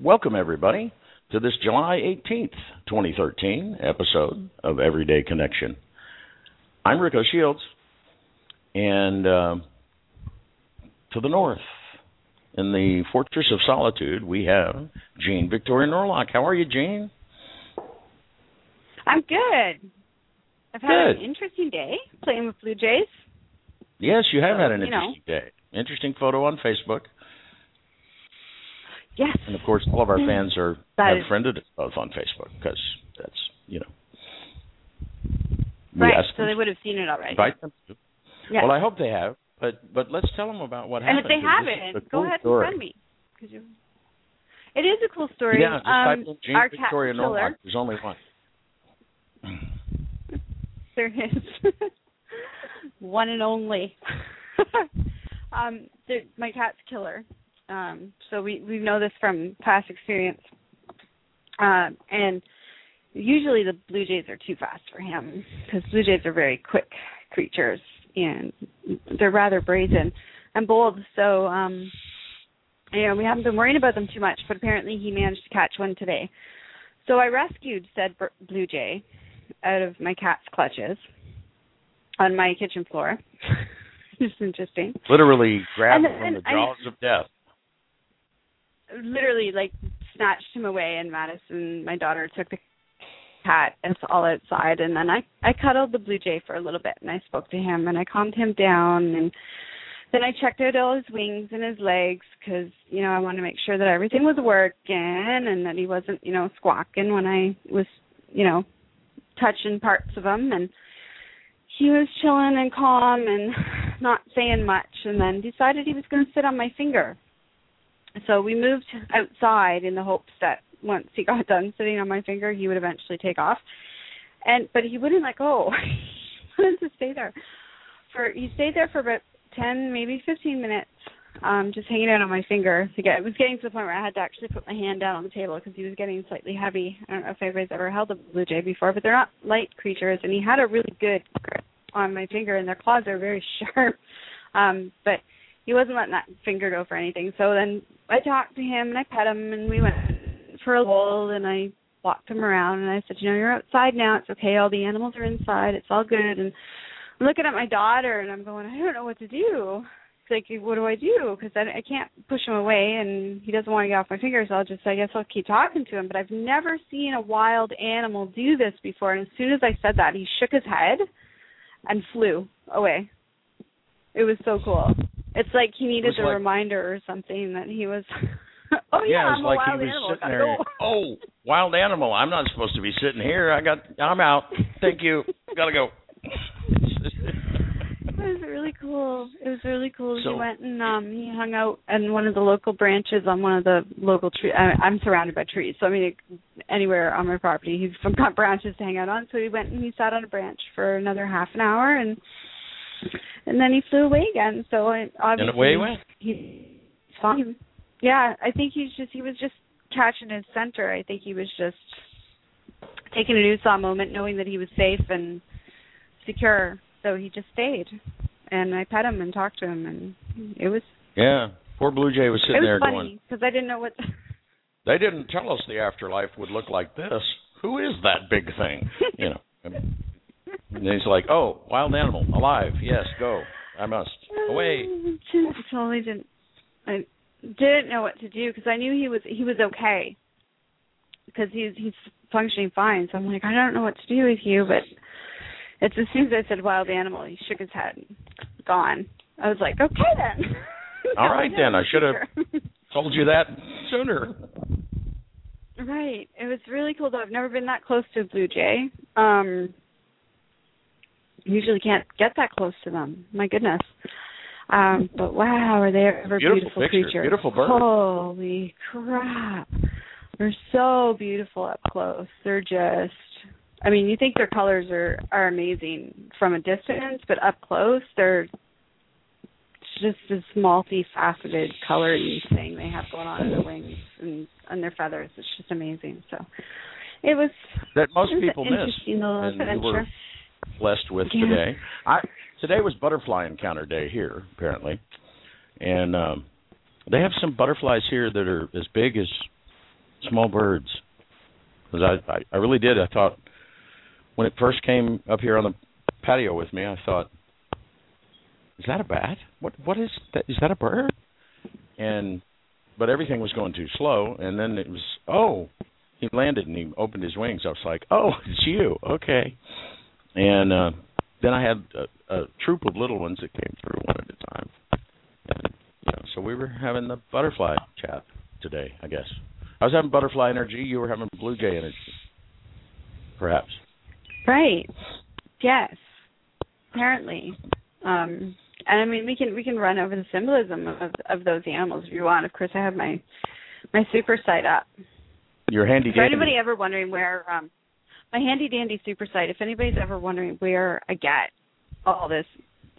Welcome, everybody, to this July 18th, 2013 episode of Everyday Connection. I'm Rico Shields, and to the north, in the Fortress of Solitude, we have Jean Victoria Norlock. How are you, Jean? I'm good. I've had an interesting day playing with Blue Jays. Yes, you have had an interesting day. Interesting photo on Facebook. Yes. And, of course, all of our fans have friended us both on Facebook because that's, Right, so they would have seen it already. Invite them to. Yes. Well, I hope they have, but let's tell them about what happened. And if they haven't, go ahead and friend me. It is a cool story. Yeah, just type in Jean Victoria Norlock. There's only one. There is. One and only. My cat's Killer. So we know this from past experience, and usually the Blue Jays are too fast for him because Blue Jays are very quick creatures and they're rather brazen and bold. So we haven't been worrying about them too much, but apparently he managed to catch one today. So I rescued said Blue Jay out of my cat's clutches on my kitchen floor. It's interesting. Literally grabbed him from the jaws of death. Literally, snatched him away, and Madison, my daughter, took the cat and it's all outside, and then I cuddled the Blue Jay for a little bit, and I spoke to him, and I calmed him down, and then I checked out all his wings and his legs, because, I wanted to make sure that everything was working, and that he wasn't, squawking when I was, touching parts of him, and he was chilling and calm and not saying much, and then decided he was going to sit on my finger. So we moved outside in the hopes that once he got done sitting on my finger, he would eventually take off. But he wouldn't let go. He wanted to stay there. He stayed there for about 10, maybe 15 minutes, just hanging out on my finger. It was getting to the point where I had to actually put my hand down on the table because he was getting slightly heavy. I don't know if anybody's ever held a Blue Jay before, but they're not light creatures, and he had a really good grip on my finger, and their claws are very sharp. But he wasn't letting that finger go for anything. So then I talked to him, and I pet him, and we went for a little, and I walked him around, and I said, you're outside now. It's okay. All the animals are inside. It's all good. And I'm looking at my daughter, and I'm going, I don't know what to do. It's like, what do I do? Because I can't push him away, and he doesn't want to get off my finger, so I guess I'll keep talking to him. But I've never seen a wild animal do this before. And as soon as I said that, he shook his head and flew away. It was so cool. It's like he needed a reminder or something that he was, I'm a wild animal. Wild animal. I'm not supposed to be sitting here. I'm out. Thank you. Got to go. It was really cool. So, he went and he hung out in one of the local branches on one of the local trees. I'm surrounded by trees. So, anywhere on my property, he's got branches to hang out on. So he went and he sat on a branch for another half an hour And then he flew away again. So obviously, and away he went. He's fine. Yeah, I think he was just catching his center. I think he was just taking an Esau moment, knowing that he was safe and secure. So he just stayed. And I pet him and talked to him, and it was. Yeah, poor Blue Jay was sitting there going. It was funny because I didn't know what. They didn't tell us the afterlife would look like this. Who is that big thing? And he's like, oh, wild animal, alive, yes, go. I must. Away. I totally didn't. I didn't know what to do because I knew he was okay because he's functioning fine. So I'm like, I don't know what to do with you. But it's as soon as I said wild animal, he shook his head, gone. I was like, okay then. All right then. I should have told you that sooner. Right. It was really cool though. I've never been that close to a blue jay. Usually can't get that close to them. My goodness. But wow, are they ever beautiful creatures. Beautiful bird. Holy crap. They're so beautiful up close. They're just, I mean, you think their colors are amazing from a distance, but up close, they're just this multifaceted coloring thing they have going on in their wings and on their feathers. It's just amazing. So it was that most people miss. Interesting little adventure. Blessed with today. Today was butterfly encounter day here, apparently, and they have some butterflies here that are as big as small birds. Because I really did. I thought when it first came up here on the patio with me, I thought, is that a bat? What is that? Is that a bird? But everything was going too slow, and then it was he landed and he opened his wings. I was like, oh, it's you, okay. And then I had a troop of little ones that came through one at a time. And, so we were having the butterfly chat today, I guess. I was having butterfly energy. You were having blue jay energy, perhaps. Right. Yes. Apparently. And, I mean, we can run over the symbolism of those animals if you want. Of course, I have my super site up. Your handy dandy. For anybody ever wondering where... my handy-dandy super site, if anybody's ever wondering where I get all this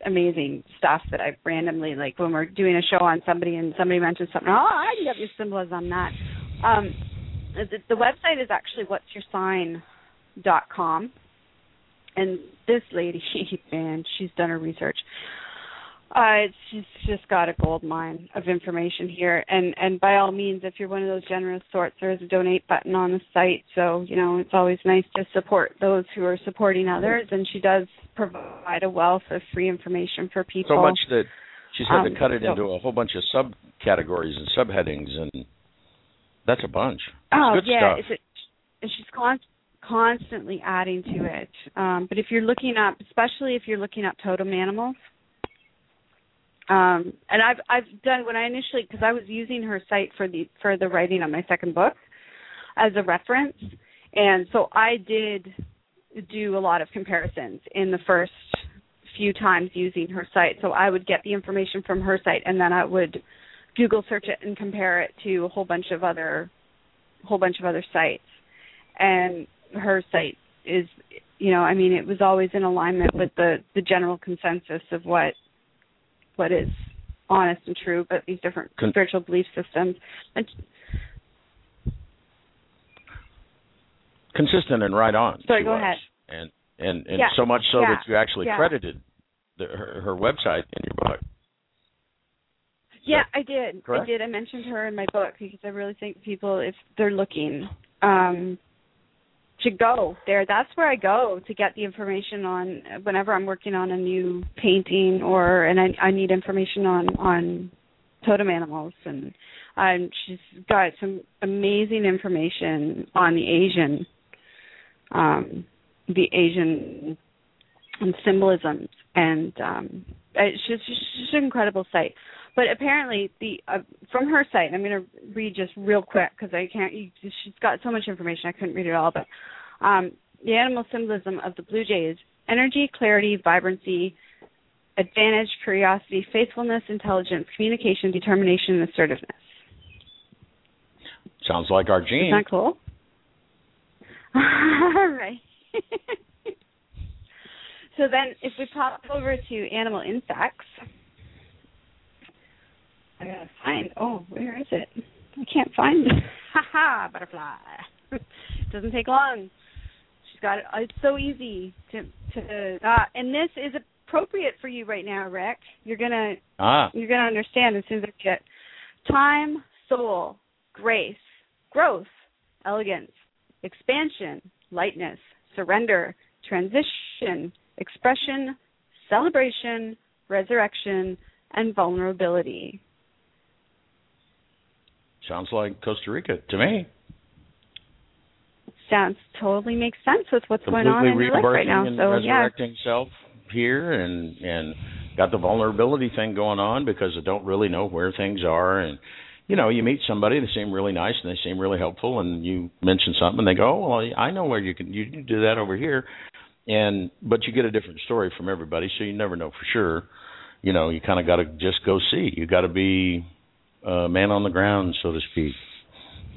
amazing stuff that I randomly, like when we're doing a show on somebody and somebody mentions something, I can get your symbolism on that. The website is actually whatsyoursign.com. And this lady, man, she's done her research. She's just got a gold mine of information here. And by all means, if you're one of those generous sorts, there is a donate button on the site. So, it's always nice to support those who are supporting others. And she does provide a wealth of free information for people. So much that she's had to cut it into a whole bunch of subcategories and subheadings. And that's a bunch. It's good stuff. She's constantly adding to it. But if you're looking up, especially if you're looking up totem animals, and I've done when I initially, because I was using her site for the writing on my second book as a reference, and so I did do a lot of comparisons in the first few times using her site. So I would get the information from her site, and then I would Google search it and compare it to a whole bunch of other sites. And her site is, it was always in alignment with the general consensus of what is honest and true about these different spiritual belief systems. Consistent and right on. Sorry, go ahead. And yeah. So much so that you actually credited her website in your book. Yeah, I did. Correct? I did. I mentioned her in my book because I really think people, if they're looking, to go there. That's where I go to get the information on whenever I'm working on a new painting and I need information on totem animals. And she's got some amazing information on the Asian symbolisms. And it's just an incredible site. But apparently, from her site, I'm going to read just real quick because I can't. She's got so much information, I couldn't read it all. But the animal symbolism of the blue jay is energy, clarity, vibrancy, advantage, curiosity, faithfulness, intelligence, communication, determination, and assertiveness. Sounds like our gene. Isn't that cool? All right. So then, if we pop over to animal insects. I gotta find. Oh, where is it? I can't find it. Ha ha! Butterfly. Doesn't take long. She's got it. It's so easy to and this is appropriate for you right now, Rick. You're gonna understand as soon as I get time, soul, grace, growth, elegance, expansion, lightness, surrender, transition, expression, celebration, resurrection, and vulnerability. Sounds like Costa Rica to me. Sounds totally makes sense with what's completely going on in your life right now. So resurrecting self here and got the vulnerability thing going on because I don't really know where things are. And, you know, you meet somebody, they seem really nice and they seem really helpful, and you mention something and they go, oh, well, I know where you can do that over here. But you get a different story from everybody, so you never know for sure. You know, you kind of got to just go see. You got to be a man on the ground, so to speak.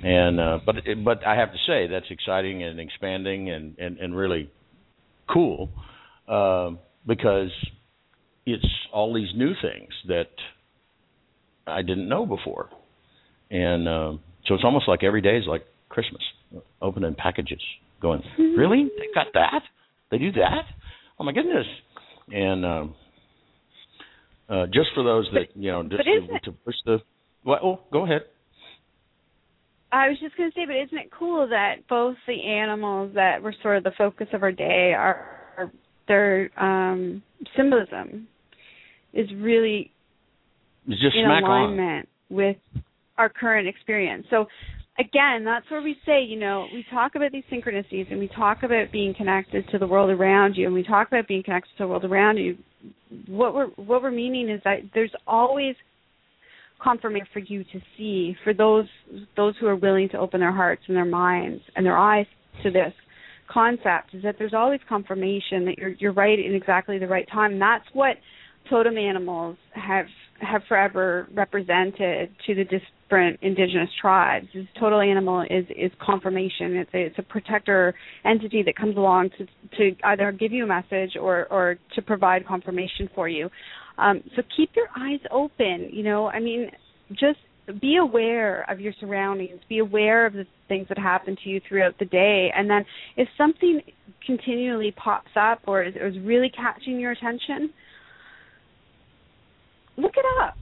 And but I have to say that's exciting and expanding and really cool because it's all these new things that I didn't know before. And so it's almost like every day is like Christmas, opening packages, going, really? They got that? They do that? Oh, my goodness. And just for those that, you know, just to push the – well, go ahead. I was just going to say, but isn't it cool that both the animals that were sort of the focus of our day are their symbolism is really just in alignment with our current experience. So, again, that's where we say, you know, we talk about these synchronicities and we talk about being connected to the world around you, and we talk about being connected to the world around you. What we're meaning is that there's always confirmation for you to see, for those who are willing to open their hearts and their minds and their eyes to this concept, is that there's always confirmation that you're right in exactly the right time. And that's what totem animals have forever represented to the different indigenous tribes. This total animal is confirmation. It's a protector entity that comes along to either give you a message or to provide confirmation for you. So keep your eyes open, you know. I mean, just be aware of your surroundings. Be aware of the things that happen to you throughout the day. And then if something continually pops up or is really catching your attention, look it up,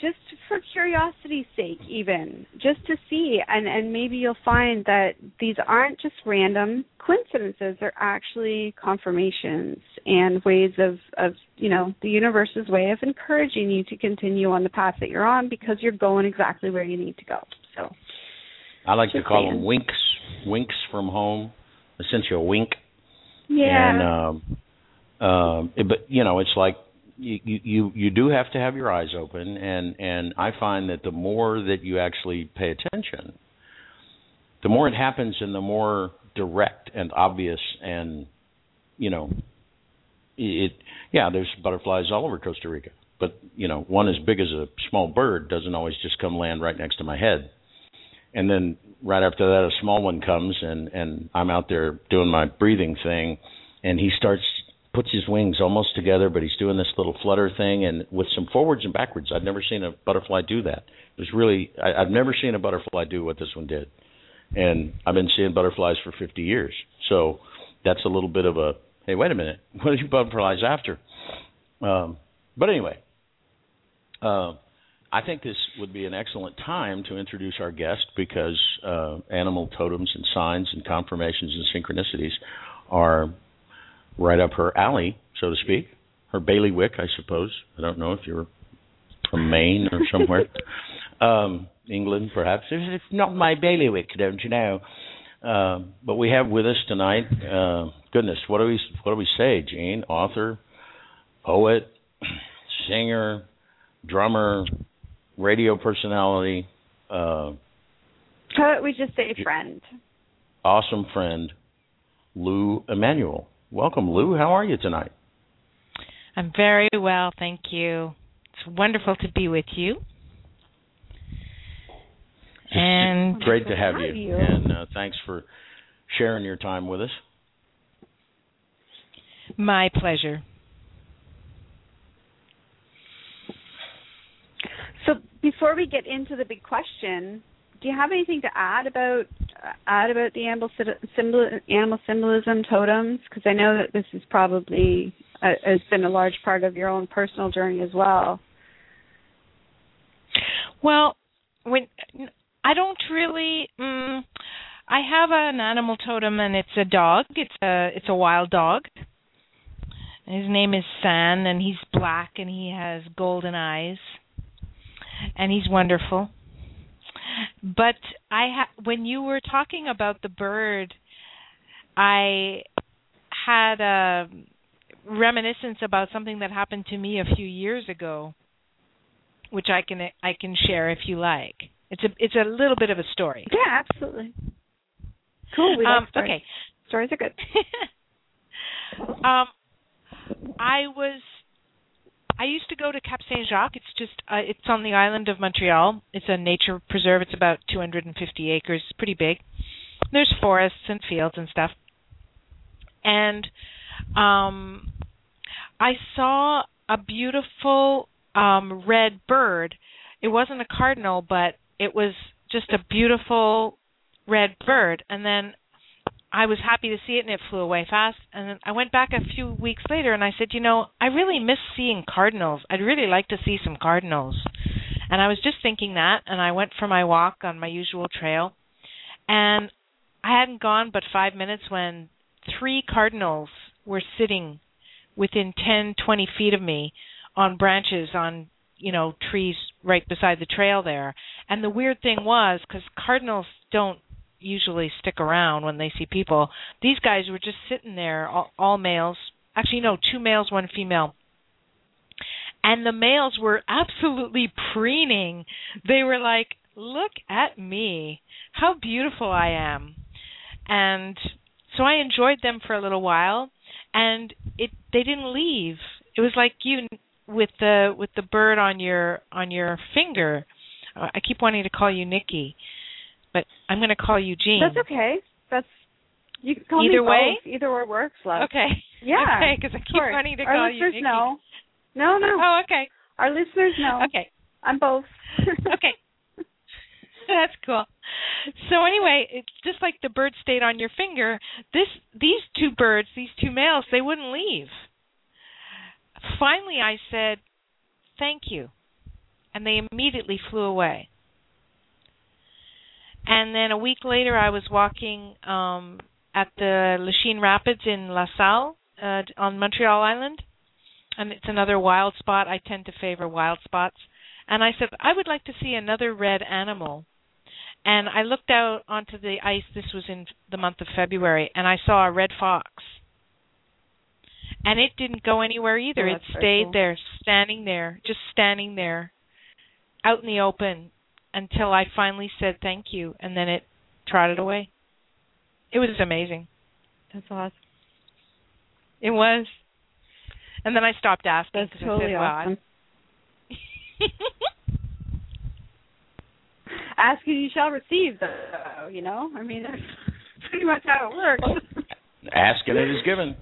just for curiosity's sake even, just to see. And maybe you'll find that these aren't just random coincidences. They're actually confirmations and ways of, you know, the universe's way of encouraging you to continue on the path that you're on because you're going exactly where you need to go. So I like to call them winks from home, essentially a wink. Yeah. And, but, you know, it's like, You do have to have your eyes open, and I find that the more that you actually pay attention, the more it happens and the more direct and obvious and, you know, there's butterflies all over Costa Rica. But, you know, one as big as a small bird doesn't always just come land right next to my head. And then right after that, a small one comes, and I'm out there doing my breathing thing, and he puts his wings almost together, but he's doing this little flutter thing, and with some forwards and backwards. I've never seen a butterfly do that. It was really, I've never seen a butterfly do what this one did. And I've been seeing butterflies for 50 years. So that's a little bit of a, hey, wait a minute, what are you butterflies after? But anyway, I think this would be an excellent time to introduce our guest because animal totems and signs and confirmations and synchronicities are right up her alley, so to speak, her bailiwick, I suppose. I don't know if you're from Maine or somewhere, England perhaps. It's not my bailiwick, don't you know? But we have with us tonight, goodness, what do we say, Jean? Author, poet, singer, drummer, radio personality. How about we just say friend? Awesome friend, Lou Emanuel. Welcome, Lou. How are you tonight? I'm very well, thank you. It's wonderful to be with you. And it's great to have you. And thanks for sharing your time with us. My pleasure. So before we get into the big question, do you have anything to add about the animal symbolism totems? Because I know that this is probably has been a large part of your own personal journey as well. Well, I have an animal totem, and it's a dog. It's a wild dog, And his name is San, and he's black, and he has golden eyes, and he's wonderful. But when you were talking about the bird, I had a reminiscence about something that happened to me a few years ago, which I can share if you like. It's a little bit of a story. Yeah, absolutely. Cool. We love stories. Okay, stories are good. I used to go to Cap Saint-Jacques. It's just it's on the island of Montreal. It's a nature preserve. It's about 250 acres. It's pretty big. There's forests and fields and stuff. And I saw a beautiful red bird. It wasn't a cardinal, but it was just a beautiful red bird. And then I was happy to see it, and it flew away fast. And then I went back a few weeks later, and I said, you know, I really miss seeing cardinals. I'd really like to see some cardinals. And I was just thinking that, and I went for my walk on my usual trail. And I hadn't gone but 5 minutes when three cardinals were sitting within 10, 20 feet of me on branches on, you know, trees right beside the trail there. And the weird thing was, because cardinals don't usually stick around when they see people, these guys were just sitting there, all males. Actually, no, two males, one female. And the males were absolutely preening. They were like, look at me, how beautiful I am. And so I enjoyed them for a little while, and they didn't leave. It was like you with the bird on your finger. I keep wanting to call you Nikki, but I'm going to call you Jean. That's okay. You can call either me way. Both. Either way works, love. Okay. Yeah. Okay, because I keep wanting to call you Nikki. Our listeners know. No. Oh, okay. Our listeners know. Okay. I'm both. Okay. That's cool. So anyway, it's just like the bird stayed on your finger. These two birds, these two males, they wouldn't leave. Finally, I said, thank you. And they immediately flew away. And then a week later, I was walking at the Lachine Rapids in La Salle on Montreal Island. And it's another wild spot. I tend to favor wild spots. And I said, I would like to see another red animal. And I looked out onto the ice. This was in the month of February, and I saw a red fox. And it didn't go anywhere either. It stayed there, standing there, out in the open, until I finally said thank you, and then it trotted away. It was amazing. That's awesome. It was. And then I stopped asking. That's totally awesome. Ask and you shall receive, though, you know? I mean, that's pretty much how it works. Ask and it is given.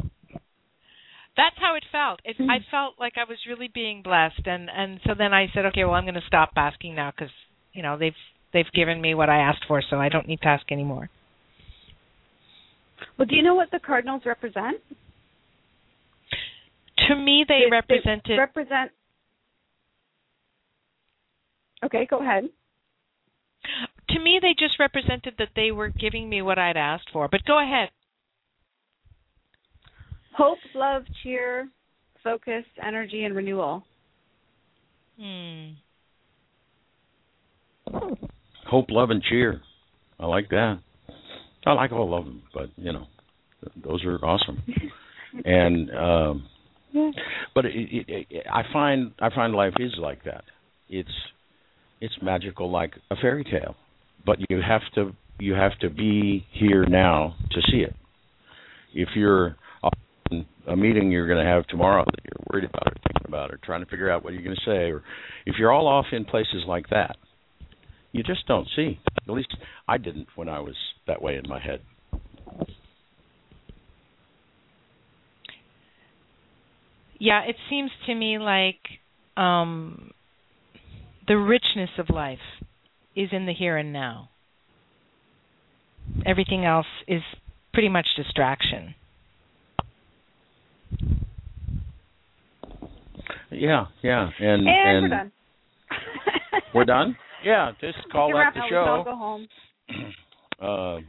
That's how it felt. I felt like I was really being blessed, and so then I said, okay, well, I'm going to stop asking now because, you know, they've given me what I asked for, so I don't need to ask anymore. Well, do you know what the cardinals represent? To me, they represent... Okay, go ahead. To me, they just represented that they were giving me what I'd asked for. But go ahead. Hope, love, cheer, focus, energy, and renewal. Hope, love, and cheer. I like that. I like all of them, but, you know, those are awesome. And but I find life is like that. It's magical like a fairy tale, but you have to be here now to see it. If you're in a meeting you're going to have tomorrow that you're worried about or thinking about or trying to figure out what you're going to say, or if you're all off in places like that, you just don't see. At least I didn't when I was that way in my head. Yeah, it seems to me like... the richness of life is in the here and now. Everything else is pretty much distraction. Yeah. And we're done. We're done? Yeah, just call up the show. I'll go home.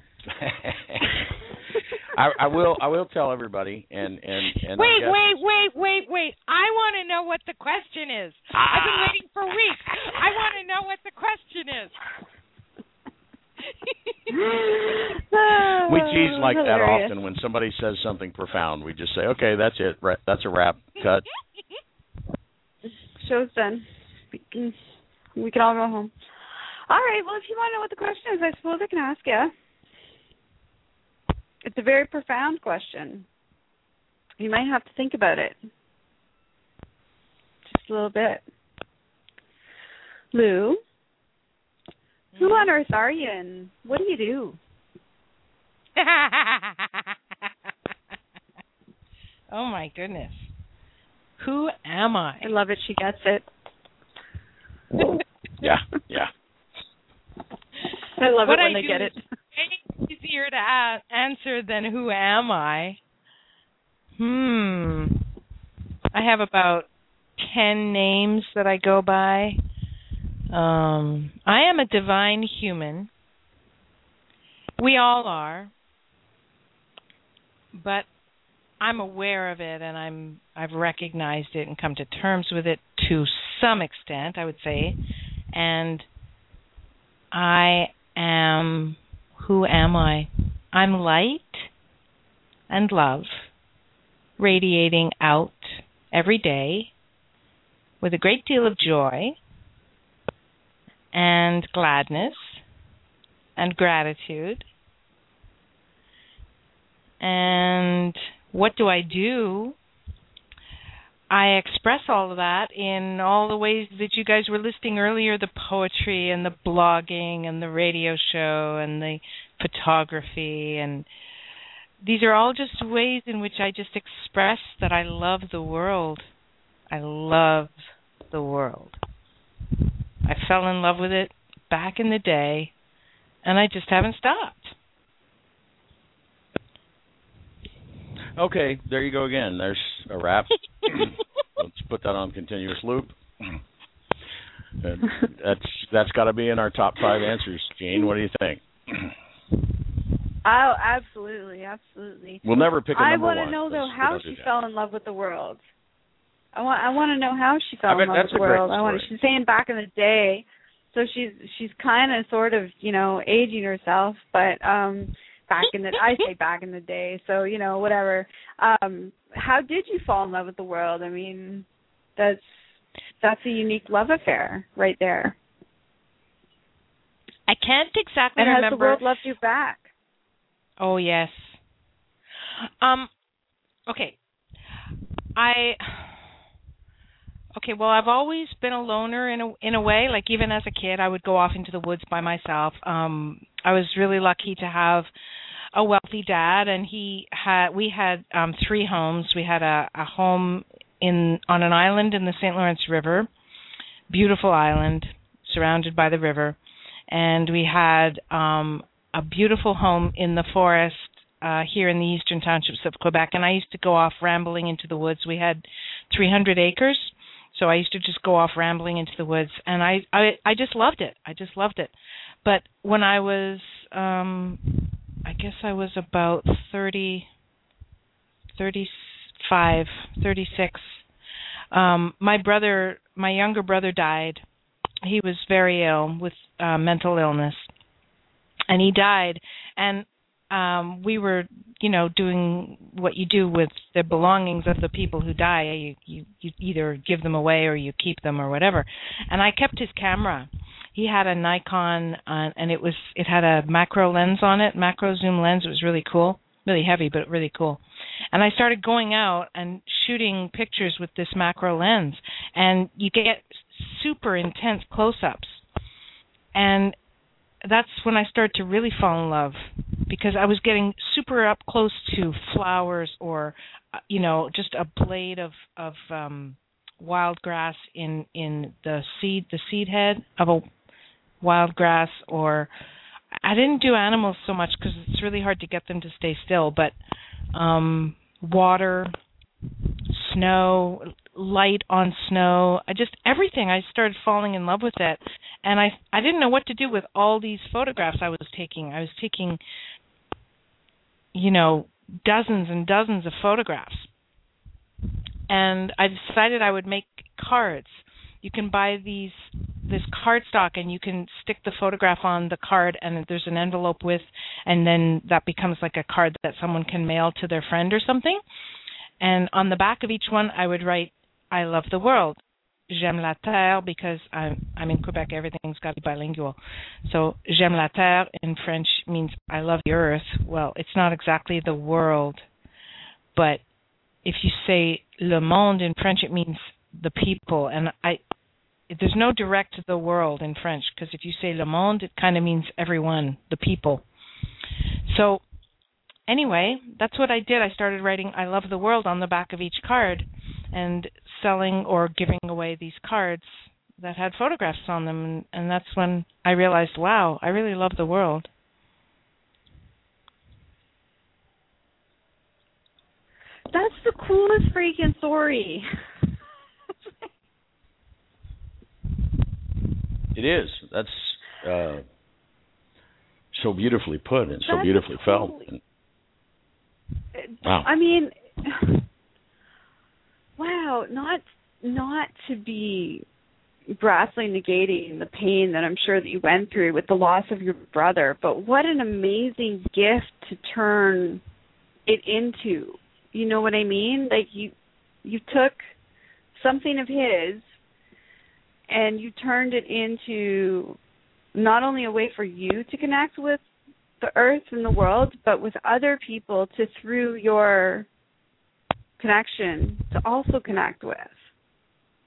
I will tell everybody. And wait. I want to know what the question is. I've been waiting for weeks. I want to know what the question is. We tease like that often. When somebody says something profound, we just say, okay, that's it. That's a wrap. Cut. Show's done. We can all go home. All right. Well, if you want to know what the question is, I suppose I can ask you. It's a very profound question. You might have to think about it just a little bit. Lou, who on earth are you and what do you do? Oh, my goodness. Who am I? I love it. She gets it. Yeah. I love what it when I they get it. It's easier to answer than who am I. I have about 10 names that I go by. I am a divine human. We all are. But I'm aware of it, and I've recognized it and come to terms with it to some extent, I would say. And I am... Who am I? I'm light and love, radiating out every day with a great deal of joy and gladness and gratitude. And what do? I express all of that in all the ways that you guys were listing earlier, the poetry and the blogging and the radio show and the photography. And these are all just ways in which I just express that I love the world. I love the world. I fell in love with it back in the day, and I just haven't stopped. Okay, there you go again. There's a wrap. Let's put that on continuous loop. That's got to be in our top 5 answers. Jane, what do you think? Oh, absolutely. We'll never pick a number 1. I want to know, though, how she fell in love with the world. I want to know how she fell in love with the world. She's saying back in the day, so she's kind of sort of, aging herself, but... I say back in the day, so, whatever. How did you fall in love with the world? I mean, that's a unique love affair right there. I can't exactly remember. And has the world loved you back? Oh, yes. Okay. Well, I've always been a loner in a way. Like, even as a kid, I would go off into the woods by myself. I was really lucky to have a wealthy dad, and we had 3 homes. We had a home on an island in the St. Lawrence River, beautiful island surrounded by the river, and we had a beautiful home in the forest here in the Eastern Townships of Quebec. And I used to go off rambling into the woods. We had 300 acres. So I used to just go off rambling into the woods, and I just loved it. But when I was, I guess I was about 30, 35, 36, my younger brother died. He was very ill with mental illness, and he died. And we were, doing what you do with the belongings of the people who die. You either give them away or you keep them or whatever. And I kept his camera. He had a Nikon, and it had a macro lens on it, macro zoom lens. It was really cool, really heavy, but really cool. And I started going out and shooting pictures with this macro lens, and you get super intense close-ups. And that's when I started to really fall in love, because I was getting super up close to flowers or, just a blade of wild grass in the seed head of a wild grass. Or I didn't do animals so much because it's really hard to get them to stay still, but water, snow, light on snow, everything. I started falling in love with it, and I didn't know what to do with all these photographs I was taking. I was taking you know, dozens and dozens of photographs. And I decided I would make cards. You can buy this cardstock, and you can stick the photograph on the card, and there's an envelope with, and then that becomes like a card that someone can mail to their friend or something. And on the back of each one, I would write, I love the world. J'aime la terre, because I'm in Quebec, everything's got to be bilingual. So j'aime la terre in French means I love the earth. Well, it's not exactly the world, but if you say le monde in French, it means the people. And there's no direct the world in French, because if you say le monde, it kind of means everyone, the people. So anyway, that's what I did. I started writing I love the world on the back of each card and selling or giving away these cards that had photographs on them. And that's when I realized, wow, I really love the world. That's the coolest freaking story. It is. That's so beautifully put and so beautifully felt. Wow. I mean, wow, not to be brashly negating the pain that I'm sure that you went through with the loss of your brother, but what an amazing gift to turn it into. You know what I mean? Like you took something of his and you turned it into not only a way for you to connect with the earth and the world, but with other people to, through your connection, to also connect with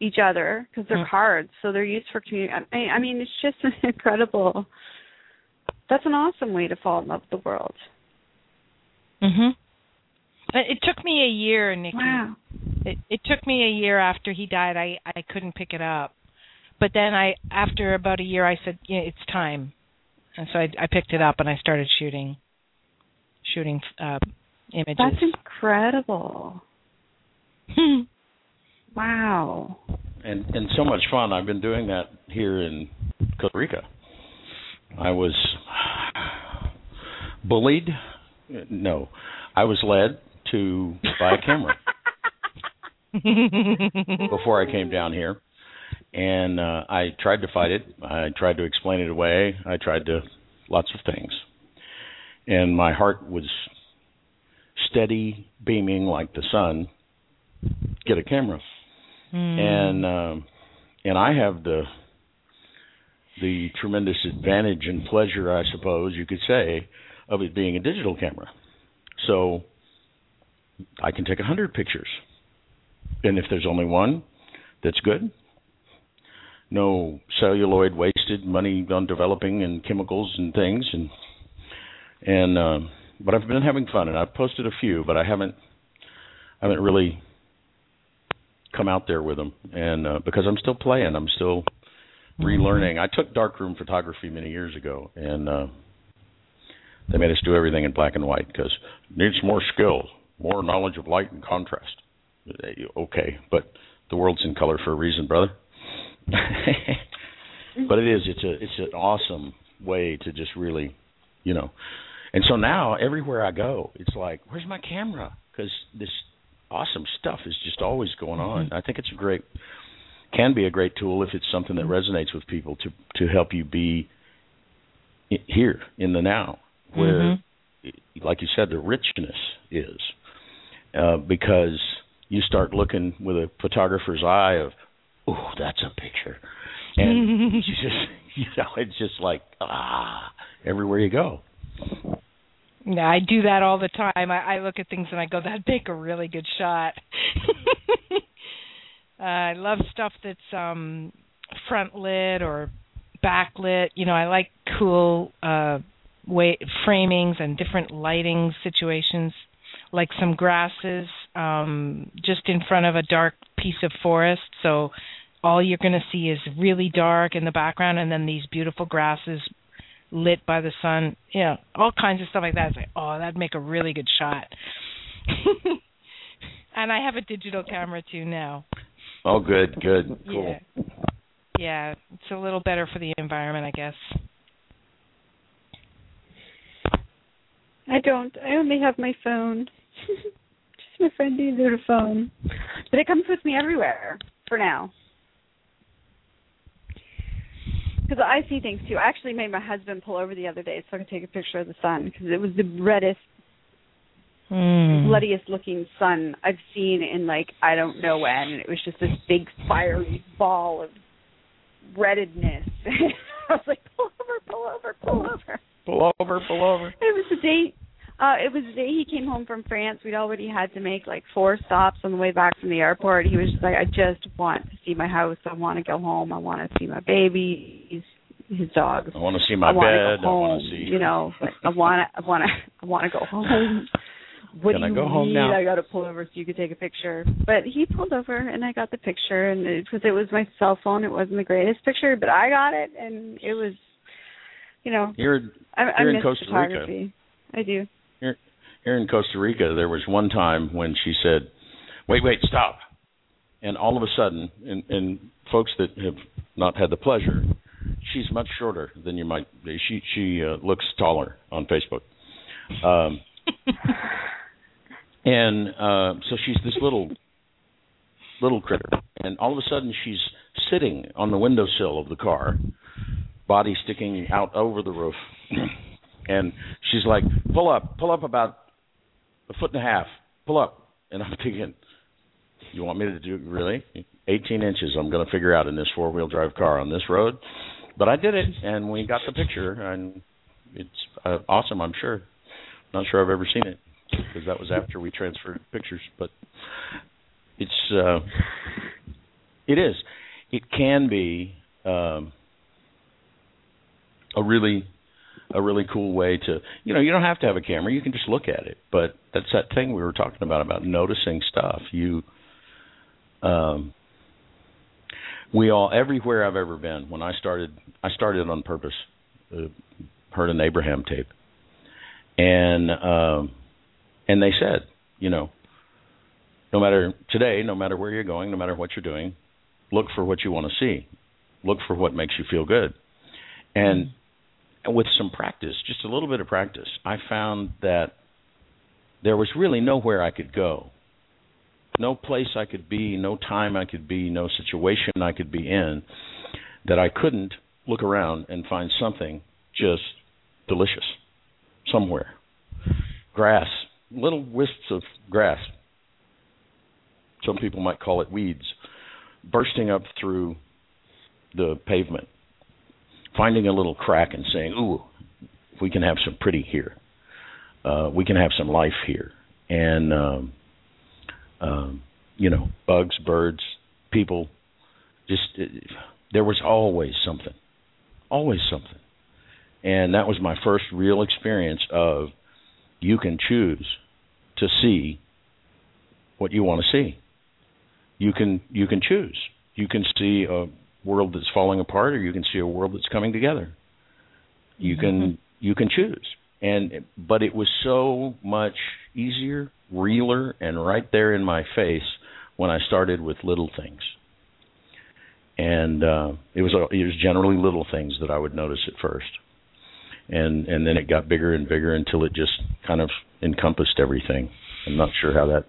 each other, because they're cards, so they're used for communication. I mean, it's just an incredible, that's an awesome way to fall in love with the world. Mm-hmm. It took me a year, Nikki. Wow. It took me a year after he died. I couldn't pick it up. But then after about a year, I said, yeah, it's time. And so I picked it up and I started shooting images. That's incredible. Wow. And so much fun. I've been doing that here in Costa Rica. I was bullied. No, I was led to buy a camera before I came down here. And I tried to fight it. I tried to explain it away. I tried to lots of things. And my heart was steady, beaming like the sun. Get a camera. And I have the tremendous advantage and pleasure, I suppose you could say, of it being a digital camera. So I can take 100 pictures. And if there's only one that's good, no celluloid wasted, money on developing and chemicals and things, and but I've been having fun, and I've posted a few, but I haven't really come out there with them, and because I'm still playing, I'm still relearning. I took darkroom photography many years ago, and they made us do everything in black and white because it needs more skill, more knowledge of light and contrast. Okay, but the world's in color for a reason, brother. But it's an awesome way to just really, you know. And so now everywhere I go, it's like, where's my camera? Because this awesome stuff is just always going on. I think it's can be a great tool if it's something that resonates with people to help you be here in the now, where, like you said, the richness is because you start looking with a photographer's eye of, oh, that's a picture. And you just, you know, it's just like, everywhere you go. Yeah, I do that all the time. I look at things and I go, that'd make a really good shot. I love stuff that's front lit or backlit. You know, I like cool framings and different lighting situations, like some grasses just in front of a dark piece of forest. So all you're going to see is really dark in the background, and then these beautiful grasses lit by the sun. Yeah, all kinds of stuff like that. It's like, oh, that'd make a really good shot. And I have a digital camera too now. Oh, good, cool. Yeah, it's a little better for the environment, I guess. I don't. I only have my phone. Just my friend needs her phone. But it comes with me everywhere for now. Because I see things, too. I actually made my husband pull over the other day so I could take a picture of the sun because it was the reddest, bloodiest-looking sun I've seen in, like, I don't know when. And it was just this big, fiery ball of reddedness. I was like, pull over, pull over, pull over. Pull over, pull over. It was the day he came home from France. We'd already had to make, like, 4 stops on the way back from the airport. He was just like, I just want to see my house. I want to go home. I want to see my babies, his dogs. I want to see my bed. I want to see... You know, like, I want to go home. What do you need? I got to pull over so you could take a picture. But he pulled over, and I got the picture. And because it was my cell phone, it wasn't the greatest picture, but I got it, and it was, you know... You're in Costa Rica. I do. Here in Costa Rica, there was one time when she said, wait, stop. And all of a sudden, and folks that have not had the pleasure, she's much shorter than you might be. She looks taller on Facebook. So she's this little critter. And all of a sudden, she's sitting on the windowsill of the car, body sticking out over the roof. And she's like, pull up about 1.5 feet, pull up. And I'm thinking, you want me to do it, really? 18 inches I'm going to figure out in this 4-wheel drive car on this road. But I did it, and we got the picture, and it's awesome, I'm sure. Not sure I've ever seen it, because that was after we transferred pictures. But it is. It can be a really cool way to, you know, you don't have to have a camera. You can just look at it. But that's that thing we were talking about noticing stuff. Everywhere I've ever been, when I started on purpose, heard an Abraham tape. And they said, you know, no matter where you're going, no matter what you're doing, look for what you want to see. Look for what makes you feel good. And with some practice, just a little bit of practice, I found that there was really nowhere I could go, no place I could be, no time I could be, no situation I could be in that I couldn't look around and find something just delicious somewhere. Grass, little wisps of grass. Some people might call it weeds, bursting up through the pavement. Finding a little crack and saying, ooh, we can have some pretty here. We can have some life here. And, you know, bugs, birds, people, there was always something. And that was my first real experience of you can choose to see what you want to see. You can choose. You can see a world that's falling apart, or you can see a world that's coming together. You can choose, but it was so much easier, realer, and right there in my face when I started with little things. And it was generally little things that I would notice at first, and then it got bigger and bigger until it just kind of encompassed everything. I'm not sure how that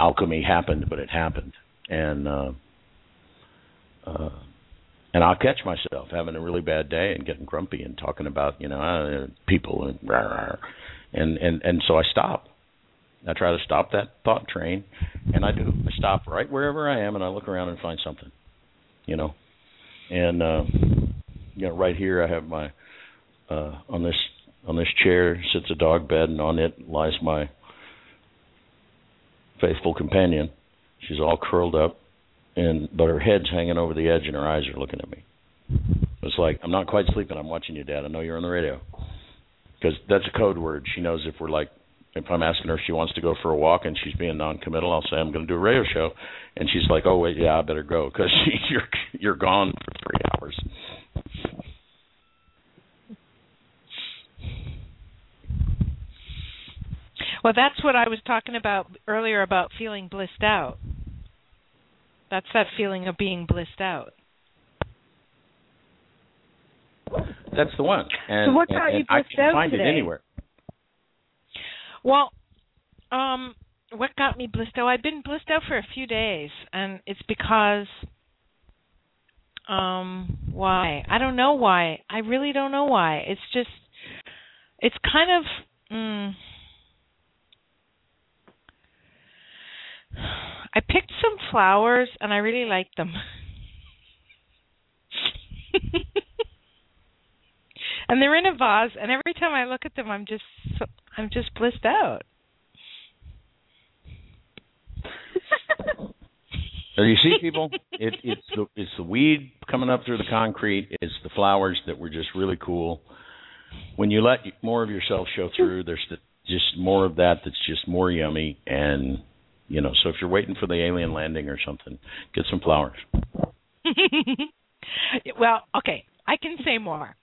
alchemy happened, but it happened, and I'll catch myself having a really bad day and getting grumpy and talking about, you know, people and rah, rah. And so I stop. I try to stop that thought train, and I do. I stop right wherever I am, and I look around and find something, you know. And you know, right here I have my on this chair sits a dog bed, and on it lies my faithful companion. She's all curled up. But her head's hanging over the edge, and her eyes are looking at me. It's like, I'm not quite sleeping. I'm watching you, Dad. I know you're on the radio. Because that's a code word. She knows if I'm asking her if she wants to go for a walk and she's being noncommittal, I'll say I'm going to do a radio show. And she's like, oh, wait, yeah, I better go because you're gone for 3 hours. Well, that's what I was talking about earlier about feeling blissed out. That's that feeling of being blissed out. That's the one. And, so what got you blissed out today? I can find it anywhere. Well, what got me blissed out? I've been blissed out for a few days, and it's because why? I don't know why. I really don't know why. It's just, it's kind of, I picked some flowers, and I really liked them. And they're in a vase, and every time I look at them, I'm just blissed out. You see, people, it's the weed coming up through the concrete. It's the flowers that were just really cool. When you let more of yourself show through, there's just more of that that's just more yummy. And, you know, so if you're waiting for the alien landing or something, get some flowers. Well, okay, I can say more.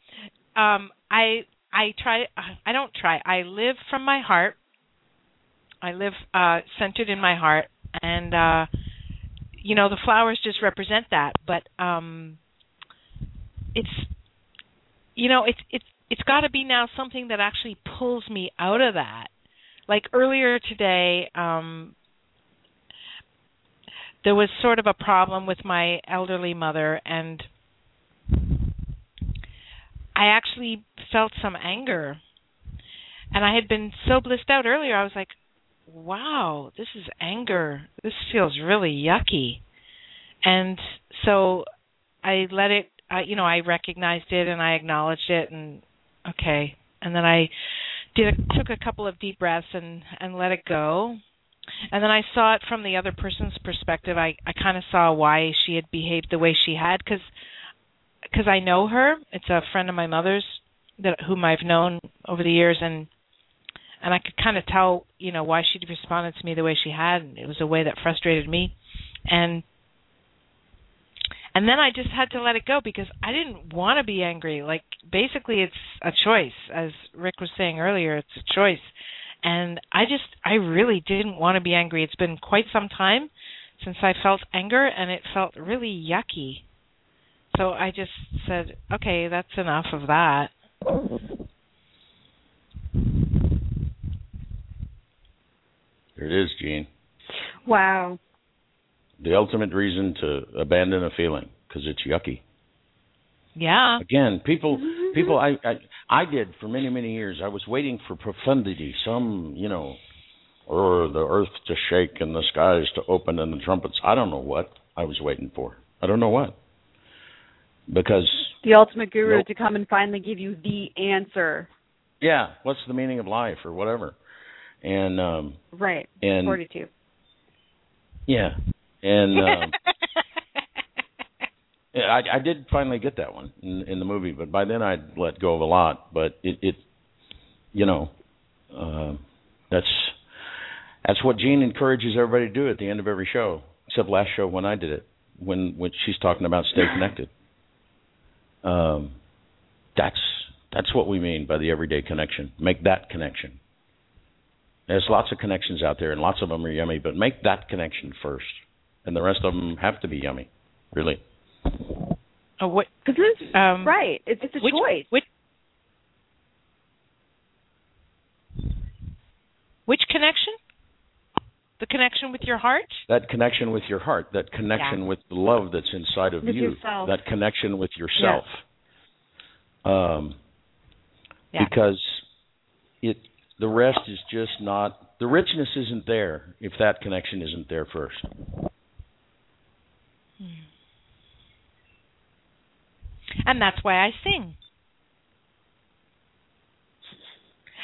I live from my heart. I live centered in my heart, and you know, the flowers just represent that. But it's got to be now something that actually pulls me out of that. Like earlier today, there was sort of a problem with my elderly mother, and I actually felt some anger, and I had been so blissed out earlier. I was like, wow, this is anger. This feels really yucky. And so I let it, I recognized it and I acknowledged it, and okay. And then I took a couple of deep breaths and let it go. And then I saw it from the other person's perspective. I kind of saw why she had behaved the way she had, because I know her. It's a friend of my mother's whom I've known over the years, and I could kind of tell, you know, why she responded to me the way she had. And it was a way that frustrated me, and then I just had to let it go because I didn't want to be angry. Like, basically, it's a choice, as Rick was saying earlier. It's a choice, and I really didn't want to be angry. It's been quite some time since I felt anger, and it felt really yucky. So I just said, okay, that's enough of that. There it is, Jean. Wow. The ultimate reason to abandon a feeling, because it's yucky. Yeah. Again, people, I did for many, many years. I was waiting for profundity, some, you know, or the earth to shake and the skies to open and the trumpets. I don't know what I was waiting for. I don't know what. Because the ultimate guru to come and finally give you the answer. Yeah, what's the meaning of life or whatever? And right, and 42. Yeah, and I did finally get that one in the movie, but by then I'd let go of a lot. But that's what Jean encourages everybody to do at the end of every show, except last show when I did it, when she's talking about stay connected. That's what we mean by the everyday connection. Make that connection. There's lots of connections out there, and lots of them are yummy, but make that connection first, and the rest of them have to be yummy, really. Oh, what? Because it's right. It's a choice. Which connection? The connection with your heart? That connection with your heart. That connection with the love that's inside of you. Yourself. That connection with yourself. Yeah. Because the rest is just not... The richness isn't there if that connection isn't there first. And that's why I sing.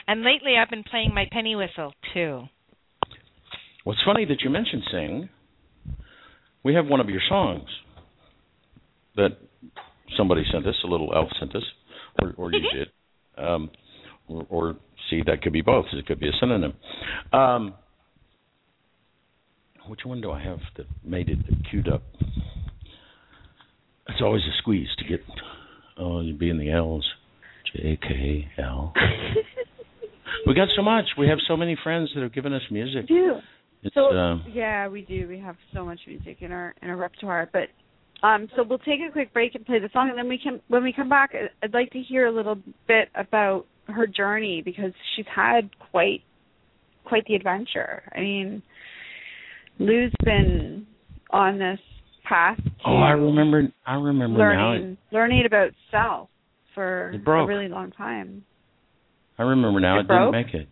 And lately I've been playing my penny whistle, too. Well, it's funny that you mentioned sing. We have one of your songs that somebody sent us, a little elf sent us, or you did, or see, that could be both. It could be a synonym. Which one do I have that made it queued up? It's always a squeeze to get. Oh, you'd be in the L's. JKL. We got so much. We have so many friends that have given us music. We do. We do. We have so much music in our repertoire. But so we'll take a quick break and play the song, and then when we come back, I'd like to hear a little bit about her journey, because she's had quite quite the adventure. I mean, Lou's been on this path to learning about self for a really long time. I remember now. It didn't make it.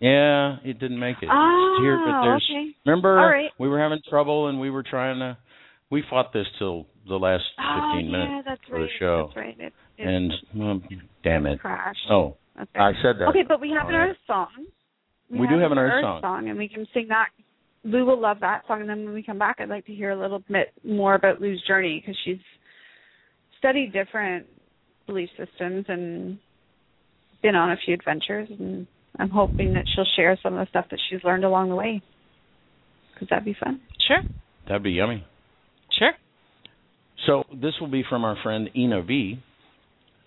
Yeah, it didn't make it. Oh, it's here, but there's, remember, we were having trouble and we were trying to, we fought this till the last 15 minutes for the show. That's right. It and damn it. Crashed. Oh, right. I said that. Okay, but we have an Earth song. We do have an Earth song, and we can sing that. Lou will love that song, and then when we come back, I'd like to hear a little bit more about Lou's journey, because she's studied different belief systems and been on a few adventures, and I'm hoping that she'll share some of the stuff that she's learned along the way. Could that be fun? Sure. That'd be yummy. Sure. So this will be from our friend Ina V,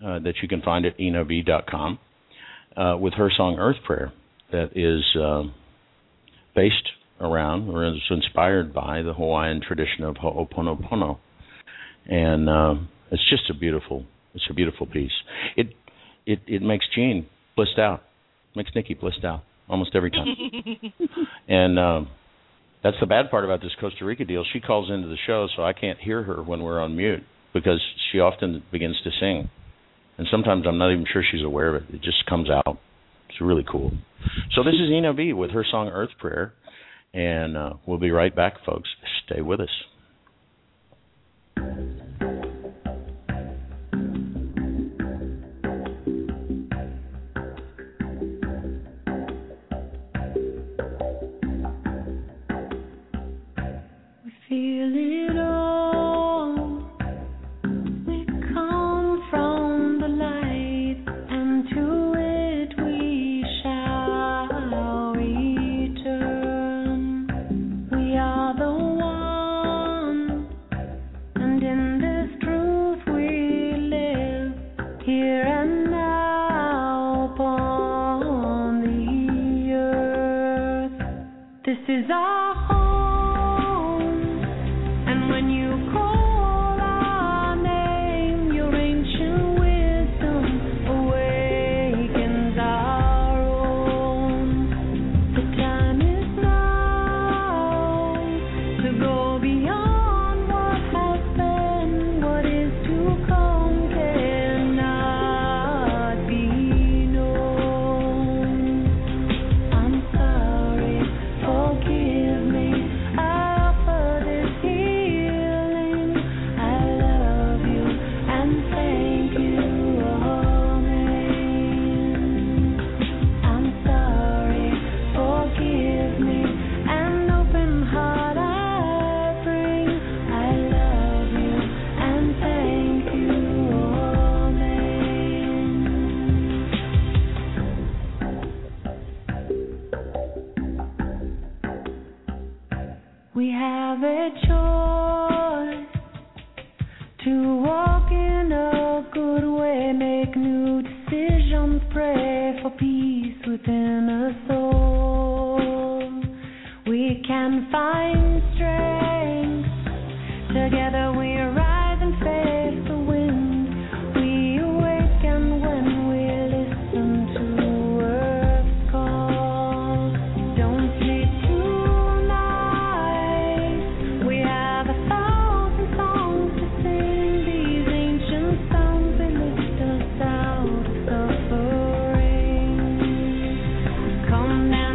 that you can find at enavie.com, with her song Earth Prayer, that is based around or is inspired by the Hawaiian tradition of Ho'oponopono. And it's just a beautiful piece. It makes Jean blissed out. Makes Nikki blissed out almost every time. And that's the bad part about this Costa Rica deal. She calls into the show, so I can't hear her when we're on mute because she often begins to sing. And sometimes I'm not even sure she's aware of it. It just comes out. It's really cool. So this is Ina V with her song Earth Prayer. And we'll be right back, folks. Stay with us. Come now.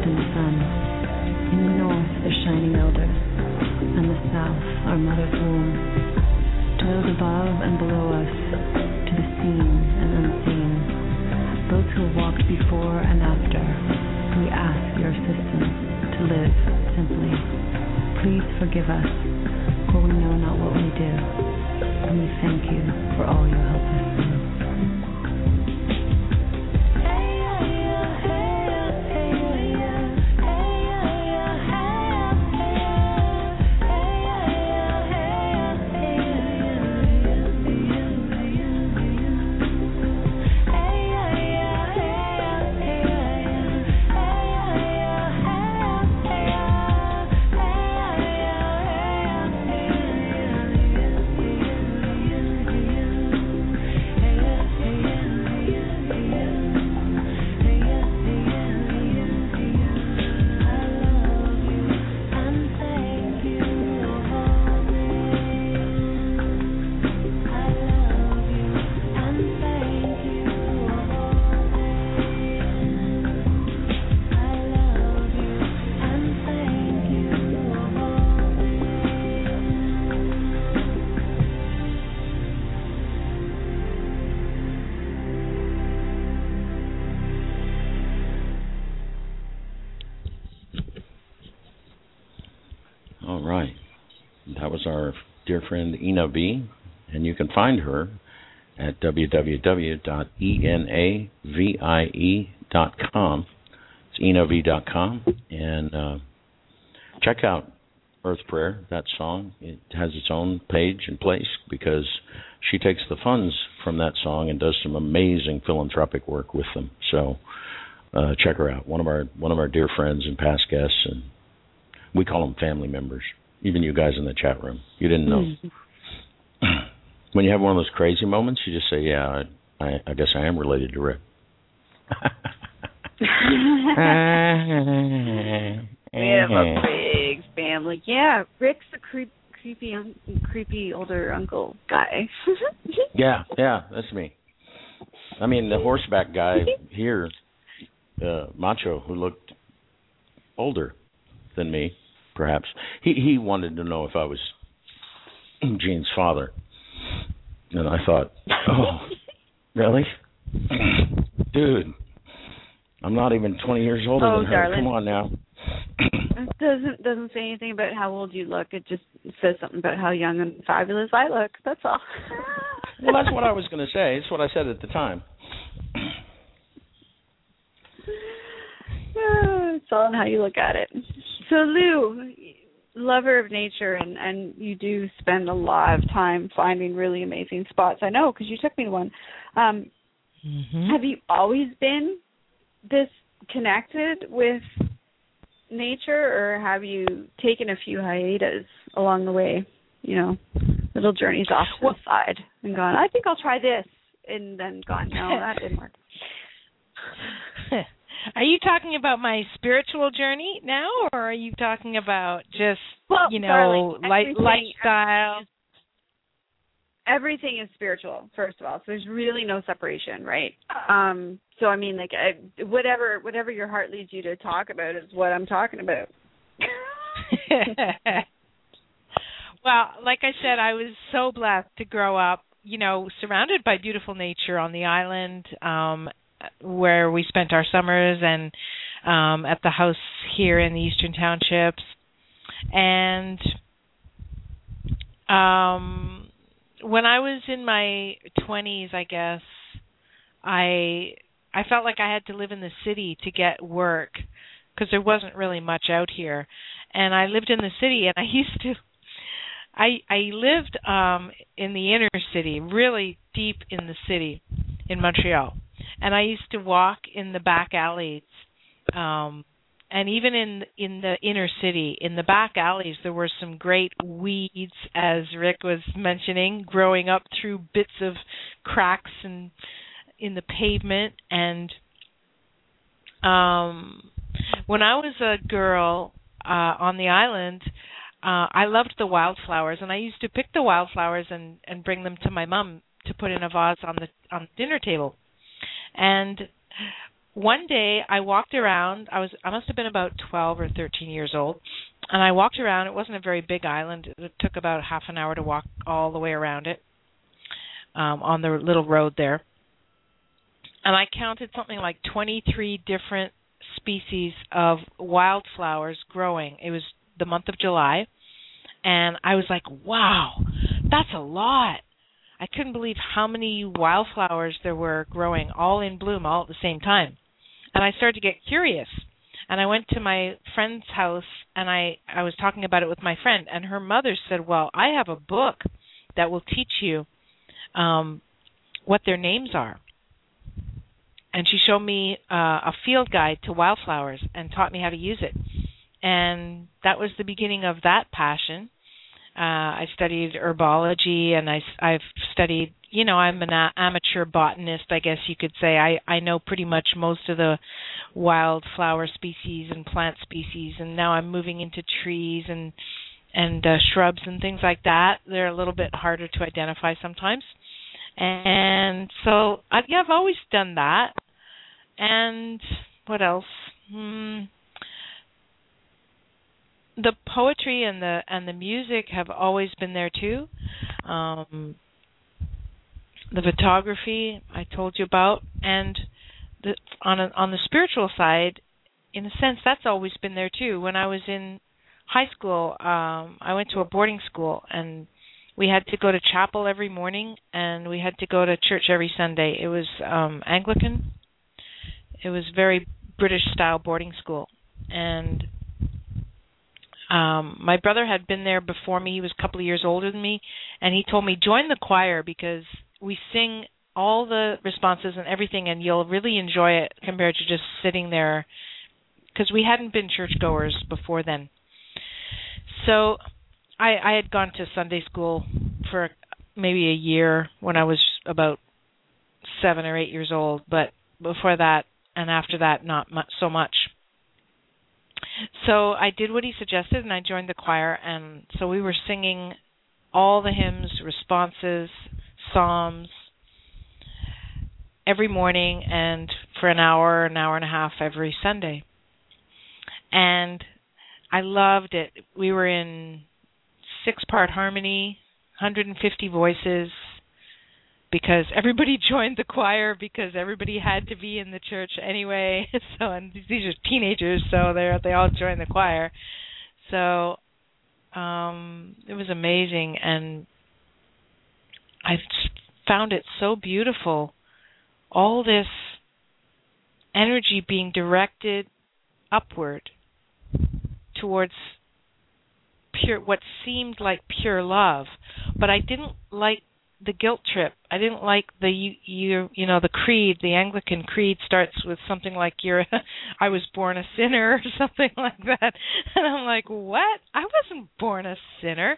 and the sun. In the north, the shining elders, and the south, our mother's womb. Toils above and below us, to the seen and unseen. Those who walked before and after, we ask your assistance to live simply. Please forgive us, for we know not what we do, and we thank you for all you help us do. Dear friend Ina V, and you can find her at www.enavie.com. It's enavie.com, and check out Earth Prayer, that song. It has its own page and place because she takes the funds from that song and does some amazing philanthropic work with them. So check her out. One of our dear friends and past guests, and we call them family members. Even you guys in the chat room, you didn't know. Mm-hmm. When you have one of those crazy moments, you just say, yeah, I guess I am related to Rick. We have a big family. Yeah, Rick's a creepy older uncle guy. yeah, that's me. I mean, the horseback guy here, Macho, who looked older than me. Perhaps he wanted to know if I was Gene's father, and I thought, oh, really, dude? I'm not even 20 years older than her. Darling. Come on now. It doesn't say anything about how old you look. It just says something about how young and fabulous I look. That's all. Well, that's what I was going to say. It's what I said at the time. It's all in how you look at it. So Lou, lover of nature, and you do spend a lot of time finding really amazing spots. I know, because you took me to one. Have you always been this connected with nature, or have you taken a few hiatus along the way, you know, little journeys off to the side and gone, I think I'll try this, and then gone, no, that didn't work. Are you talking about my spiritual journey now, or are you talking about just, lifestyle? Everything is spiritual, first of all. So there's really no separation, right? So, I mean, like, whatever your heart leads you to talk about is what I'm talking about. Well, like I said, I was so blessed to grow up, surrounded by beautiful nature on the island, where we spent our summers, and at the house here in the Eastern Townships. And when I was in my 20s, I guess, I felt like I had to live in the city to get work, because there wasn't really much out here. And I lived in the city, and I lived in the inner city, really deep in the city in Montreal. And I used to walk in the back alleys, and even in the inner city, in the back alleys, there were some great weeds, as Rick was mentioning, growing up through bits of cracks and in the pavement. And when I was a girl on the island, I loved the wildflowers, and I used to pick the wildflowers and bring them to my mom to put in a vase on the dinner table. And one day I walked around. I must have been about 12 or 13 years old, and I walked around. It wasn't a very big island. It took about half an hour to walk all the way around it on the little road there. And I counted something like 23 different species of wildflowers growing. It was the month of July, and I was like, wow, that's a lot. I couldn't believe how many wildflowers there were growing, all in bloom, all at the same time. And I started to get curious, and I went to my friend's house, and I was talking about it with my friend, and her mother said, well, I have a book that will teach you what their names are. And she showed me a field guide to wildflowers and taught me how to use it. And that was the beginning of that passion. I studied herbology, and I've studied, you know, I'm an amateur botanist, I guess you could say. I know pretty much most of the wildflower species and plant species, and now I'm moving into trees and shrubs and things like that. They're a little bit harder to identify sometimes. And so I've always done that. And what else? The poetry and the music have always been there too. The photography I told you about, and on the spiritual side, in a sense, that's always been there too. When I was in high school, I went to a boarding school, and we had to go to chapel every morning, and we had to go to church every Sunday. It was Anglican. It was very British style boarding school, and my brother had been there before me. He was a couple of years older than me, and he told me, join the choir because we sing all the responses and everything, and you'll really enjoy it compared to just sitting there, because we hadn't been churchgoers before then. So I had gone to Sunday school for maybe a year when I was about 7 or 8 years old, but before that and after that, not much, so much. So I did what he suggested, and I joined the choir, and so we were singing all the hymns, responses, psalms, every morning, and for an hour and a half every Sunday. And I loved it. We were in 6-part harmony, 150 voices, because everybody joined the choir, because everybody had to be in the church anyway. So, and these are teenagers, so they all joined the choir. So it was amazing, and I found it so beautiful. All this energy being directed upward towards what seemed like pure love, but I didn't like the guilt trip. I didn't like the you know the creed. The Anglican creed starts with something like I was born a sinner or something like that, and I'm like, what? I wasn't born a sinner.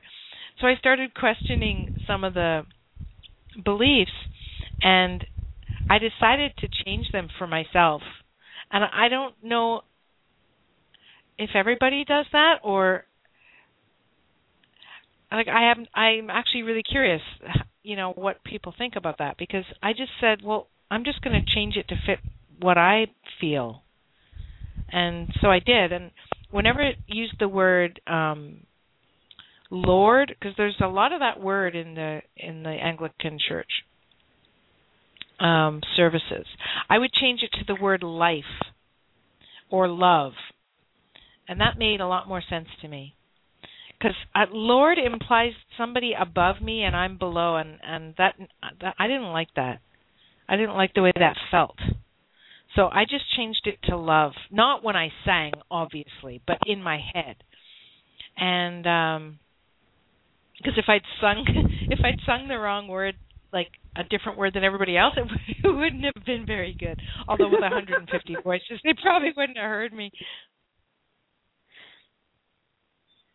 So I started questioning some of the beliefs, and I decided to change them for myself. And I don't know if everybody does that, or like I'm actually really curious, you know, what people think about that, because I just said, well, I'm just going to change it to fit what I feel. And so I did. And whenever it used the word Lord, because there's a lot of that word in the Anglican Church services, I would change it to the word life or love. And that made a lot more sense to me. Because Lord implies somebody above me and I'm below, and that I didn't like that. I didn't like the way that felt. So I just changed it to love. Not when I sang, obviously, but in my head. And because if I'd sung the wrong word, like a different word than everybody else, it wouldn't have been very good. Although with 150 voices, they probably wouldn't have heard me.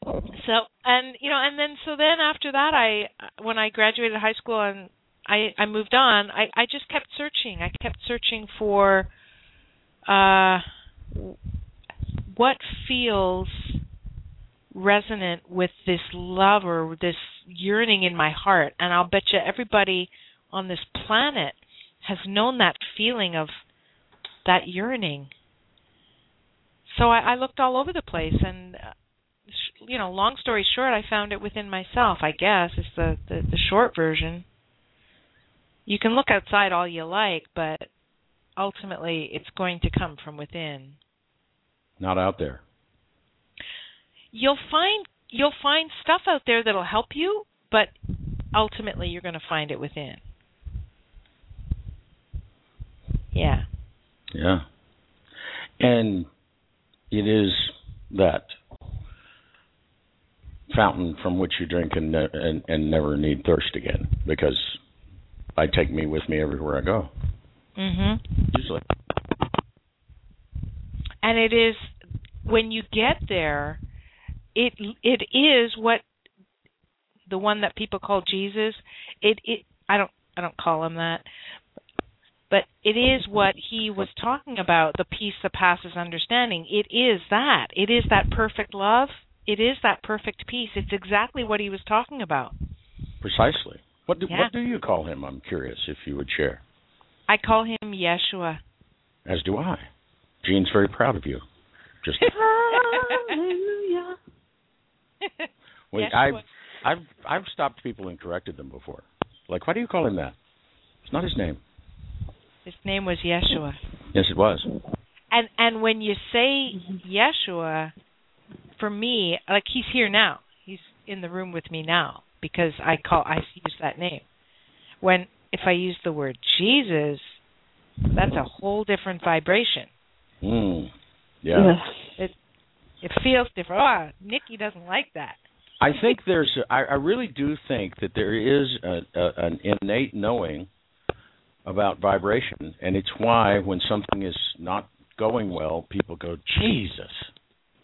So, and you know, and then after that, when I graduated high school and I moved on, I just kept searching. I kept searching for what feels resonant with this love or this yearning in my heart. And I'll bet you everybody on this planet has known that feeling of that yearning. So I looked all over the place, and long story short, I found it within myself, I guess, is the short version. You can look outside all you like, but ultimately it's going to come from within. Not out there. You'll find stuff out there that'll help you, but ultimately you're going to find it within. Yeah. Yeah. And it is that fountain from which you drink and never need thirst again, because I take me with me everywhere I go. Mm-hmm. Usually. And it is, when you get there, it is what the one that people call Jesus. I don't call him that, but it is what he was talking about, the peace that passes understanding. It is that. It is that perfect love. It is that perfect peace. It's exactly what he was talking about. Precisely. What do you call him? I'm curious if you would share. I call him Yeshua. As do I. Gene's very proud of you. Just hallelujah. Wait, I've stopped people and corrected them before. Like, why do you call him that? It's not his name. His name was Yeshua. Yes, it was. And when you say Yeshua, for me, like, he's here now. He's in the room with me now because I use that name. If I use the word Jesus, that's a whole different vibration. Mm. Yeah. It feels different. Oh, Nikki doesn't like that. I think I really do think that there is an innate knowing about vibration, and it's why when something is not going well, people go, Jesus,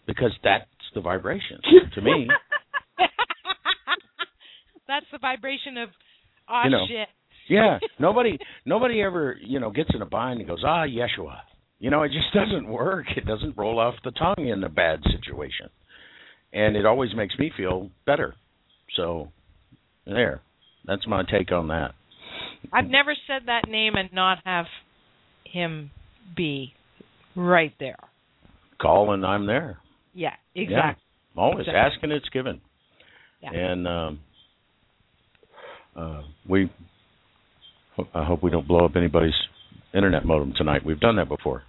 because that's the vibration to me. That's the vibration of, oh, shit. Yeah, nobody ever, gets in a bind and goes, Yeshua. It just doesn't work. It doesn't roll off the tongue in a bad situation. And it always makes me feel better. So, there. That's my take on that. I've never said that name and not have him be right there. Call and I'm there. Yeah, exactly. Yeah. Always exactly. Asking, it's given. Yeah. And I hope we don't blow up anybody's internet modem tonight. We've done that before.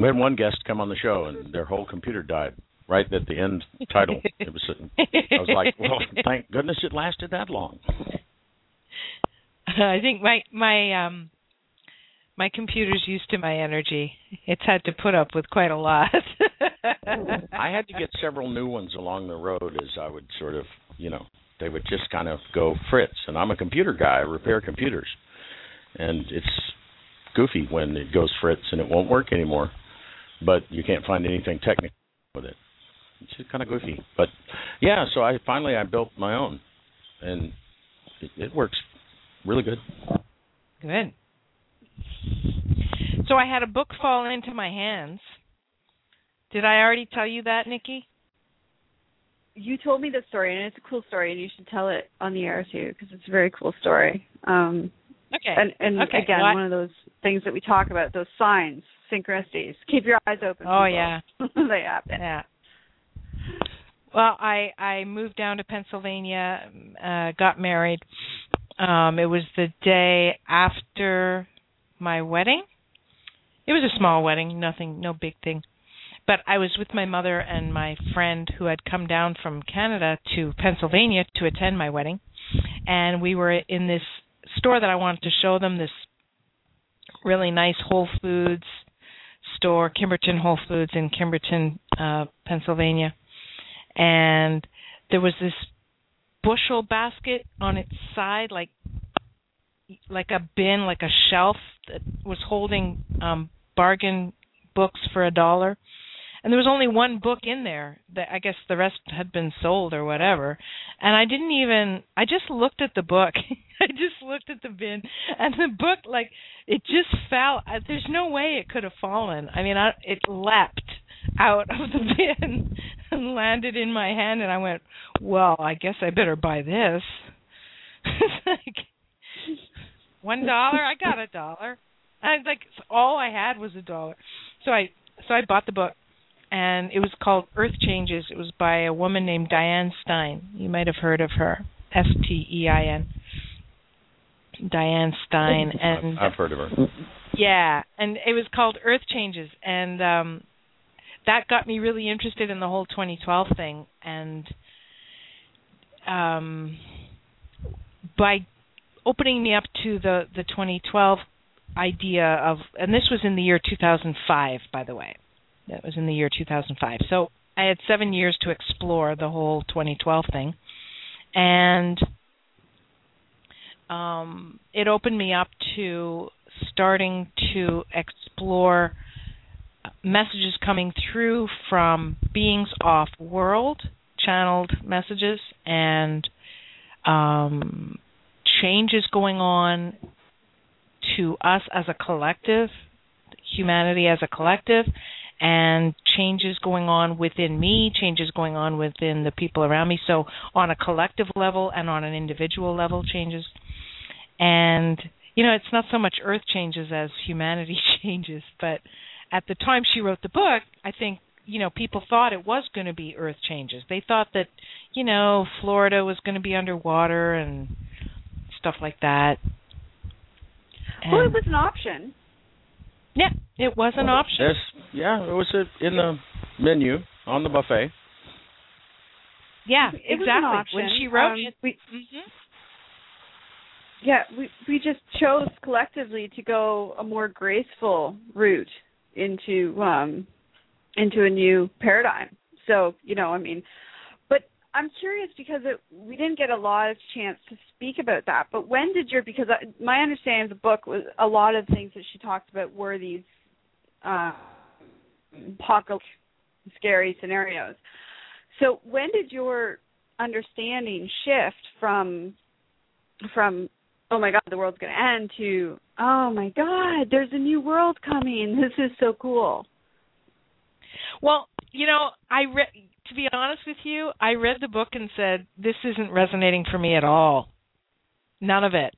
We had one guest come on the show, and their whole computer died right at the end title. I was like, well, thank goodness it lasted that long. I think my computer's used to my energy. It's had to put up with quite a lot. I had to get several new ones along the road as I would sort of, they would just kind of go fritz. And I'm a computer guy. I repair computers. And it's goofy when it goes fritz and it won't work anymore. But you can't find anything technical with it. It's just kind of goofy. But, yeah, so I finally built my own. And it works really good. Good. So I had a book fall into my hands. Did I already tell you that, Nikki? You told me the story, and it's a cool story, and you should tell it on the air, too, because it's a very cool story. Okay. And again, one of those things that we talk about, those signs, synchronicities. Keep your eyes open. Oh, yeah. They happen. Yeah. Well, I moved down to Pennsylvania, got married. It was the day after my wedding. It was a small wedding, no big thing. But I was with my mother and my friend who had come down from Canada to Pennsylvania to attend my wedding. And we were in this store that I wanted to show them, this really nice Whole Foods store, Kimberton Whole Foods in Kimberton, Pennsylvania. And there was this bushel basket on its side, like a bin, like a shelf that was holding bargain books for $1. And there was only one book in there. I guess the rest had been sold or whatever. And I just looked at the book. I just looked at the bin. And the book, it just fell. There's no way it could have fallen. I mean, it leapt out of the bin and landed in my hand. And I went, well, I guess I better buy this. It's like $1. I got $1. And like all I had was $1. So I bought the book, and it was called Earth Changes. It was by a woman named Diane Stein. You might have heard of her, S-T-E-I-N. Diane Stein. And I've heard of her. Yeah, and it was called Earth Changes, and that got me really interested in the whole 2012 thing. And by opening me up to the 2012 idea of, and this was in the year 2005, by the way. That was in the year 2005. So I had 7 years to explore the whole 2012 thing. And it opened me up to starting to explore messages coming through from beings off world, channeled messages, and changes going on to us as a collective, humanity as a collective, and changes going on within me, changes going on within the people around me. So on a collective level and on an individual level, changes. And, you know, it's not so much Earth changes as humanity changes, but at the time she wrote the book, I think, you know, people thought it was going to be Earth changes. They thought that, you know, Florida was going to be underwater and stuff like that. And well, it was an option. Yeah, it was an option. It was in the menu on the buffet. Yeah, exactly. It was an option. When she wrote it. Yeah, we just chose collectively to go a more graceful route into a new paradigm. So, you know, I mean, but I'm curious because we didn't get a lot of chance to speak about that. But when did your, because my understanding of the book was a lot of things that she talked about were these apocalyptic, scary scenarios. So when did your understanding shift from oh my God, the world's going to end to, oh my God, there's a new world coming. This is so cool. Well, you know, to be honest with you, I read the book and said, this isn't resonating for me at all. None of it.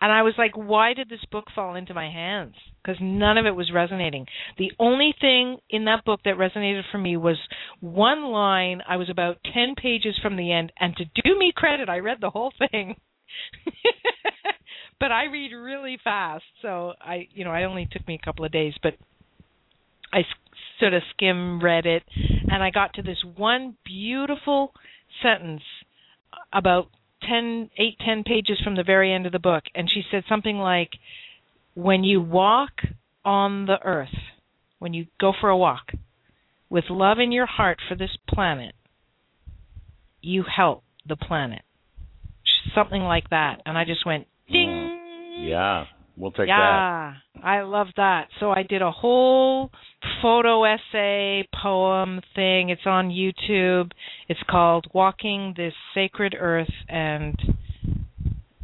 And I was like, why did this book fall into my hands? Because none of it was resonating. The only thing in that book that resonated for me was one line. I was about 10 pages from the end. And to do me credit, I read the whole thing. But I read really fast, so I only took me a couple of days, but I sort of skim read it, and I got to this one beautiful sentence about 10 pages from the very end of the book, and she said something like, when you walk on the earth, when you go for a walk with love in your heart for this planet, you help the planet. Something like that. And I just went, ding. Yeah, we'll take that. Yeah, I love that. So I did a whole photo essay poem thing. It's on YouTube. It's called Walking This Sacred Earth. And,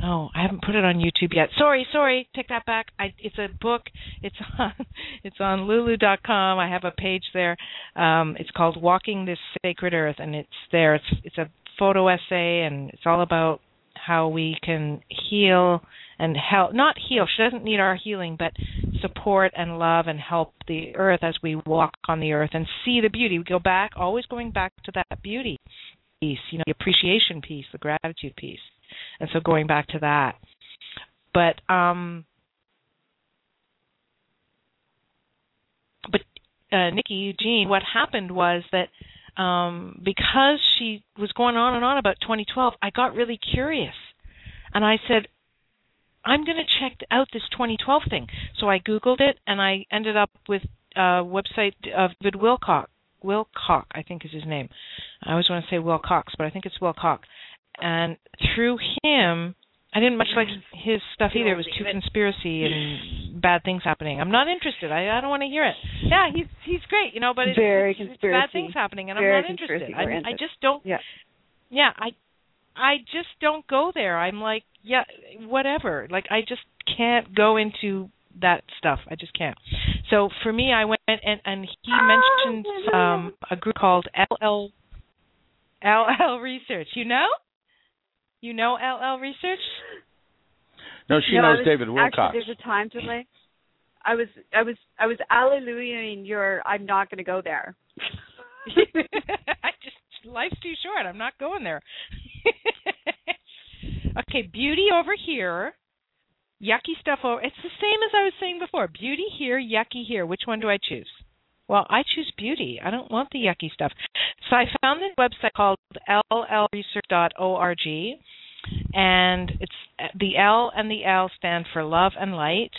oh, I haven't put it on YouTube yet. Sorry, take that back. It's a book. It's on lulu.com. I have a page there. It's called Walking This Sacred Earth, and it's there. It's a photo essay, and it's all about how we can heal and help, not heal, she doesn't need our healing, but support and love and help the earth as we walk on the earth and see the beauty. We go back, always going back to that beauty piece, you know, the appreciation piece, the gratitude piece. And so going back to that. But Nikki, Eugene, what happened was that because she was going on and on about 2012, I got really curious. And I said, I'm going to check out this 2012 thing. So I Googled it, and I ended up with a website of David Wilcock. Wilcock, I think is his name. I always want to say Wilcox, but I think it's Wilcock. And through him, I didn't much like his stuff either. It was too conspiracy and bad things happening. I'm not interested. I don't want to hear it. Yeah, he's great, you know, but it's bad things happening, and I'm not interested. I just don't. Yeah, I just don't go there. I'm like, yeah, whatever. Like, I just can't go into that stuff. I just can't. So for me, I went and he mentioned a group called LL Research. You know LL Research? No, she knows David Wilcock. Actually, there's a time delay. I was alleluiaing your I'm not going to go there. Life's too short. I'm not going there. Okay, beauty over here. Yucky stuff over. It's the same as I was saying before. Beauty here, yucky here. Which one do I choose? Well, I choose beauty. I don't want the yucky stuff. So I found this website called llresearch.org, and it's the L and the L stand for love and light.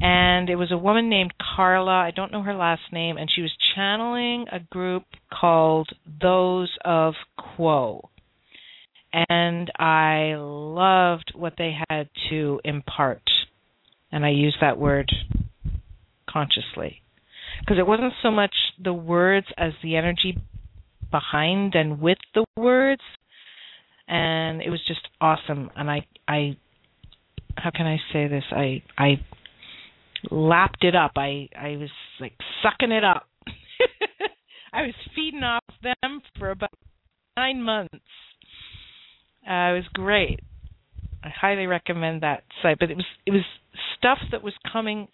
And it was a woman named Carla. I don't know her last name, and she was channeling a group called Those of Quo. And I loved what they had to impart. And I use that word consciously. Because it wasn't so much the words as the energy behind and with the words. And it was just awesome. And I how can I say this? I lapped it up. I was like sucking it up. I was feeding off them for about 9 months. It was great. I highly recommend that site. But it was stuff that was coming,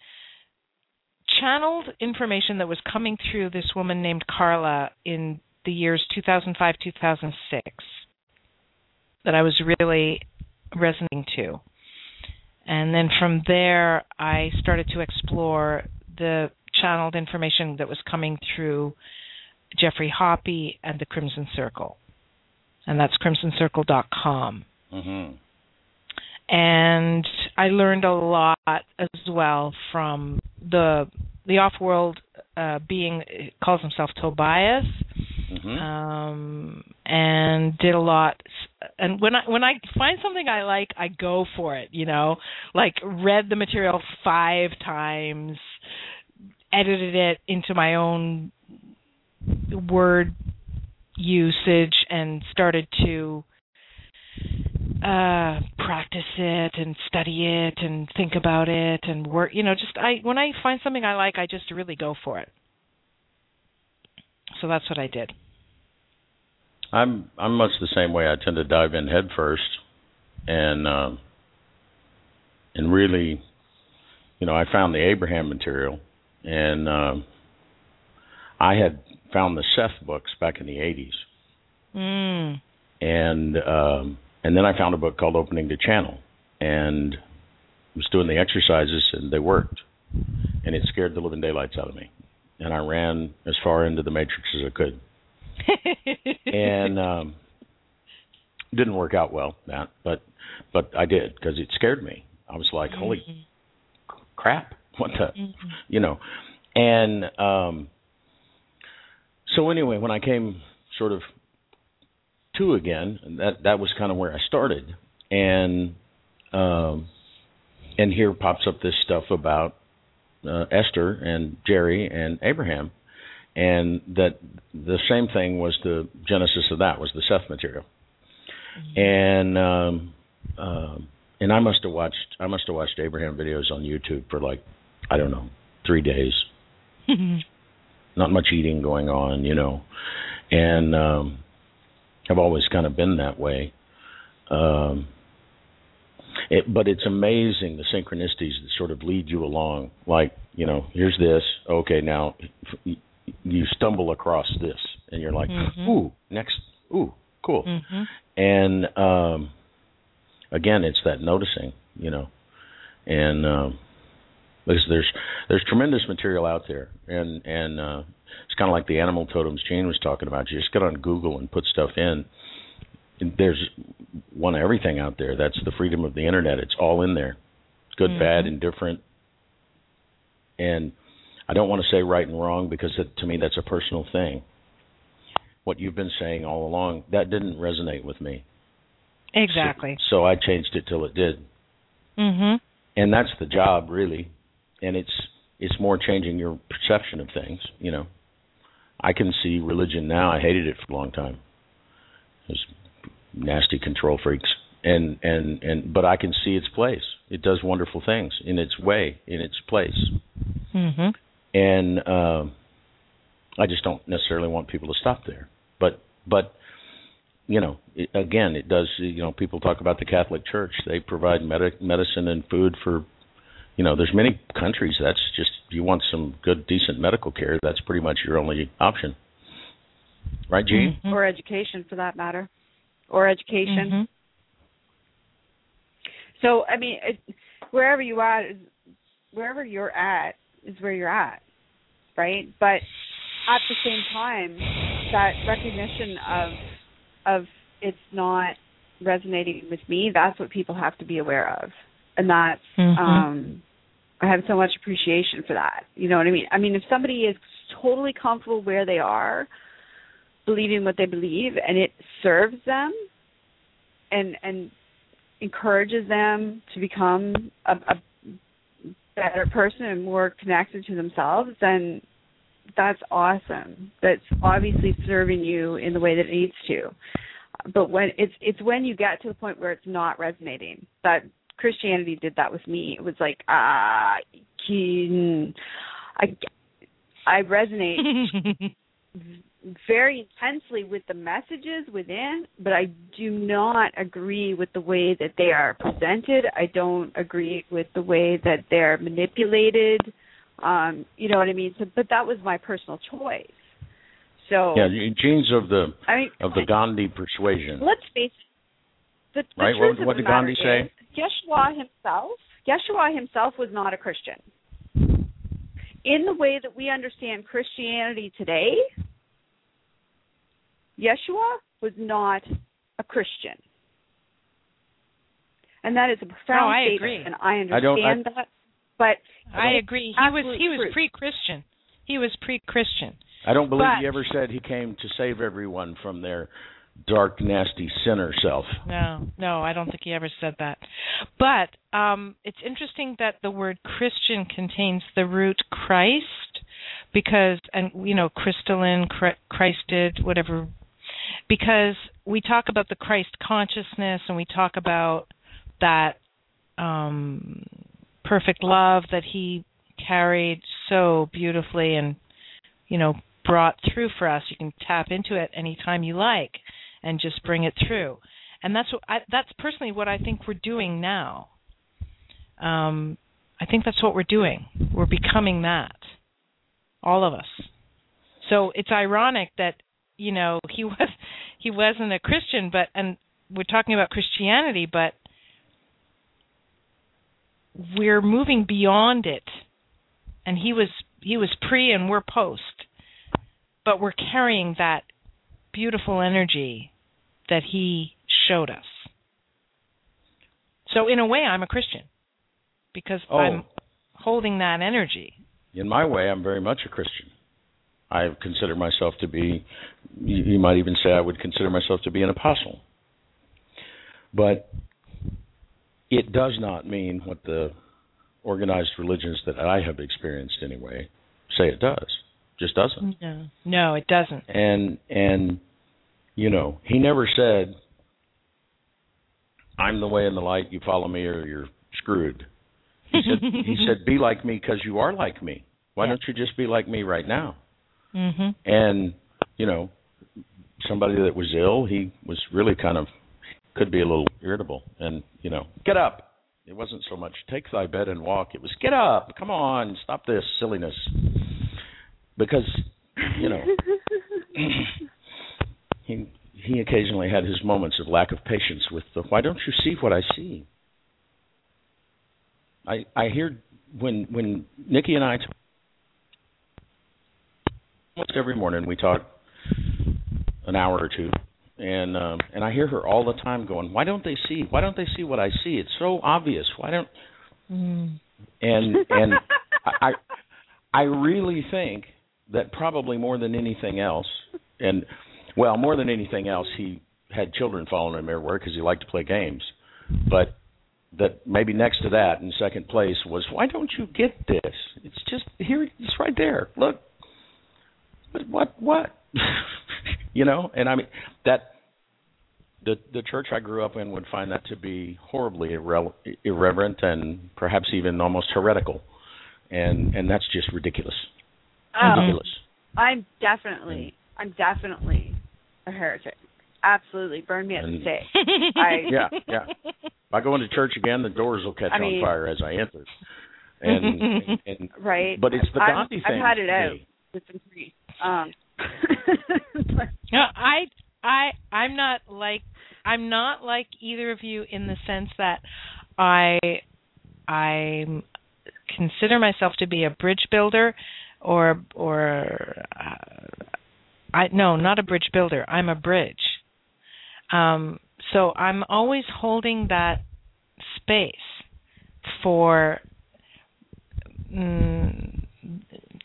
channeled information that was coming through this woman named Carla in the years 2005, 2006 that I was really resonating to. And then from there, I started to explore the channeled information that was coming through Jeffrey Hoppe and the Crimson Circle. And that's crimsoncircle.com. Mm-hmm. And I learned a lot as well from the off-world being, calls himself Tobias, and did a lot. And when I find something I like, I go for it, you know, like read the material 5 times, edited it into my own word usage, and started to practice it and study it and think about it and work. You know, when I find something I like, I just really go for it. So that's what I did. I'm much the same way. I tend to dive in head first and really, you know, I found the Abraham material, and I had found the Seth books back in the 80s. Mm. And then I found a book called Opening the Channel, and was doing the exercises, and they worked. And it scared the living daylights out of me. And I ran as far into the matrix as I could. And didn't work out well, that, but I did, because it scared me. I was like, holy crap, what the, you know. And so anyway, when I came sort of to again, that was kind of where I started. And here pops up this stuff about Esther and Jerry and Abraham. And that the same thing was the genesis of that, was the Seth material. And and I must have watched Abraham videos on YouTube for like, I don't know, 3 days. Not much eating going on, you know. And I've always kind of been that way. But it's amazing the synchronicities that sort of lead you along. Like, you know, here's this. Okay, now you stumble across this, and you're like, ooh, next, ooh, cool. Mm-hmm. And, again, it's that noticing, you know. And because there's tremendous material out there. And it's kind of like the animal totems Jane was talking about. You just get on Google and put stuff in. There's one of everything out there. That's the freedom of the internet. It's all in there. Good, bad, indifferent. And I don't want to say right and wrong, because to me that's a personal thing. What you've been saying all along, that didn't resonate with me. Exactly. So I changed it till it did. Mm-hmm. And that's the job, really. And it's more changing your perception of things, you know. I can see religion now. I hated it for a long time. It was nasty control freaks. But I can see its place. It does wonderful things in its way, in its place. Mm-hmm. And I just don't necessarily want people to stop there. But you know, again, it does, you know, people talk about the Catholic Church. They provide medicine and food for, you know, there's many countries that's just, you want some good, decent medical care, that's pretty much your only option. Right, Jean? Mm-hmm. Or education, for that matter. Or education. Mm-hmm. So, I mean, wherever you're at is where you're at, right? But at the same time, that recognition of it's not resonating with me, that's what people have to be aware of. And that's, mm-hmm. I have so much appreciation for that. You know what I mean? I mean, if somebody is totally comfortable where they are, believing what they believe, and it serves them and encourages them to become a better person and more connected to themselves, then that's awesome. That's obviously serving you in the way that it needs to. But when it's when you get to the point where it's not resonating, that Christianity did that with me. It was like, I resonate very intensely with the messages within, but I do not agree with the way that they are presented. I don't agree with the way that they're manipulated. You know what I mean? So, but that was my personal choice. So yeah, Gene's of the Gandhi persuasion. Let's face it. The right? Truth what did Gandhi say? Yeshua himself was not a Christian. In the way that we understand Christianity today, Yeshua was not a Christian. And that is a profound statement, and I understand that. But I agree. He was pre-Christian. He was pre-Christian. I don't believe he ever said he came to save everyone from their dark, nasty sinner self. No, I don't think he ever said that. But it's interesting that the word Christian contains the root Christ, because, and you know, crystalline, Christed, whatever, because we talk about the Christ consciousness and we talk about that perfect love that he carried so beautifully and, you know, brought through for us. You can tap into it anytime you like and just bring it through. And that's personally what I think we're doing now. I think that's what we're doing. We're becoming that, all of us. So it's ironic that, you know, he wasn't a Christian, but, and we're talking about Christianity, but we're moving beyond it. And he was pre and we're post. But we're carrying that beautiful energy that he showed us. So in a way, I'm a Christian because I'm holding that energy. In my way, I'm very much a Christian. I consider myself to be, you might even say I would consider myself to be an apostle. But it does not mean what the organized religions that I have experienced anyway say it does. Just doesn't. No, it doesn't. And you know, he never said, I'm the way and the light, you follow me or you're screwed. He said, be like me because you are like me. Why don't you just be like me right now? Mm-hmm. And, you know, somebody that was ill, he was really kind of, could be a little irritable. And, you know, get up. It wasn't so much take thy bed and walk. It was get up. Come on. Stop this silliness. Because, you know, he occasionally had his moments of lack of patience with the, why don't you see what I see? I hear when Nikki and I talk, almost every morning we talk an hour or two, and I hear her all the time going, why don't they see? Why don't they see what I see? It's so obvious. Why don't? And I really think that probably more than anything else, and, well, more than anything else, he had children following him everywhere because he liked to play games. But that maybe next to that in second place was, why don't you get this? It's just here. It's right there. Look. But what? You know? And I mean, that the church I grew up in would find that to be horribly irreverent and perhaps even almost heretical. And that's just ridiculous. I'm definitely a heretic. Absolutely. Burn me at the stake. Yeah. If I go into church again, the doors will catch on fire as I enter. And right. But it's the Gandhi thing. I've had it out. It's been free. No, I'm not like either of you in the sense that I consider myself to be a bridge builder not a bridge builder. I'm a bridge. So I'm always holding that space for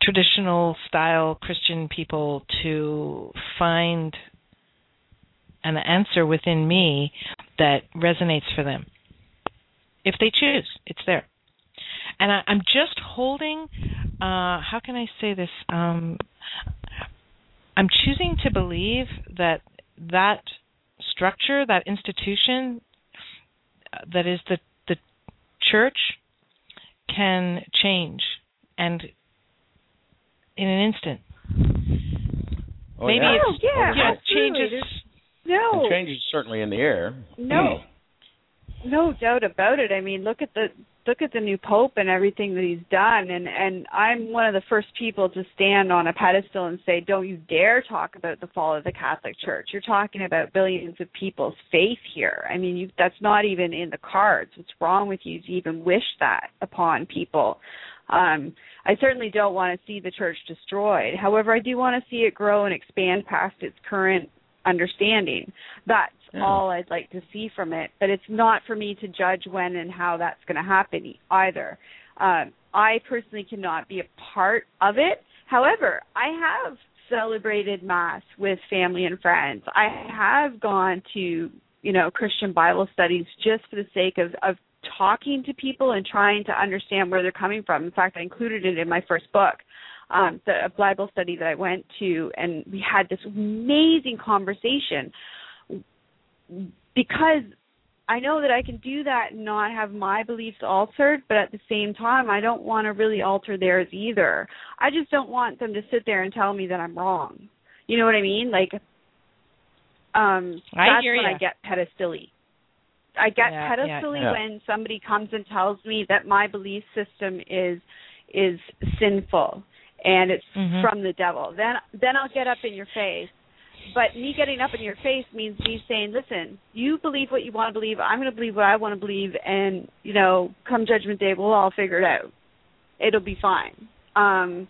traditional style Christian people to find an answer within me that resonates for them. If they choose, it's there. And I'm just holding, how can I say this? I'm choosing to believe that that structure, that institution, that is the church, can change and in an instant. Oh, maybe changes. No, and change is certainly in the air. No, no doubt about it. I mean, look at the new Pope and everything that he's done, and I'm one of the first people to stand on a pedestal and say, don't you dare talk about the fall of the Catholic Church. You're talking about billions of people's faith here. I mean, that's not even in the cards. What's wrong with you to even wish that upon people? I certainly don't want to see the church destroyed. However, I do want to see it grow and expand past its current understanding. That's all I'd like to see from it. But it's not for me to judge when and how that's going to happen either. I personally cannot be a part of it. However, I have celebrated Mass with family and friends. I have gone to, Christian Bible studies just for the sake of talking to people and trying to understand where they're coming from. In fact, I included it in my first book, a Bible study that I went to, and we had this amazing conversation because I know that I can do that and not have my beliefs altered, but at the same time, I don't want to really alter theirs either. I just don't want them to sit there and tell me that I'm wrong. You know what I mean? Like, that's when I get pedestally. I get pedestally when somebody comes and tells me that my belief system is sinful and it's from the devil. Then I'll get up in your face. But me getting up in your face means me saying, listen, you believe what you want to believe. I'm going to believe what I want to believe. And, come Judgment Day, we'll all figure it out. It'll be fine. And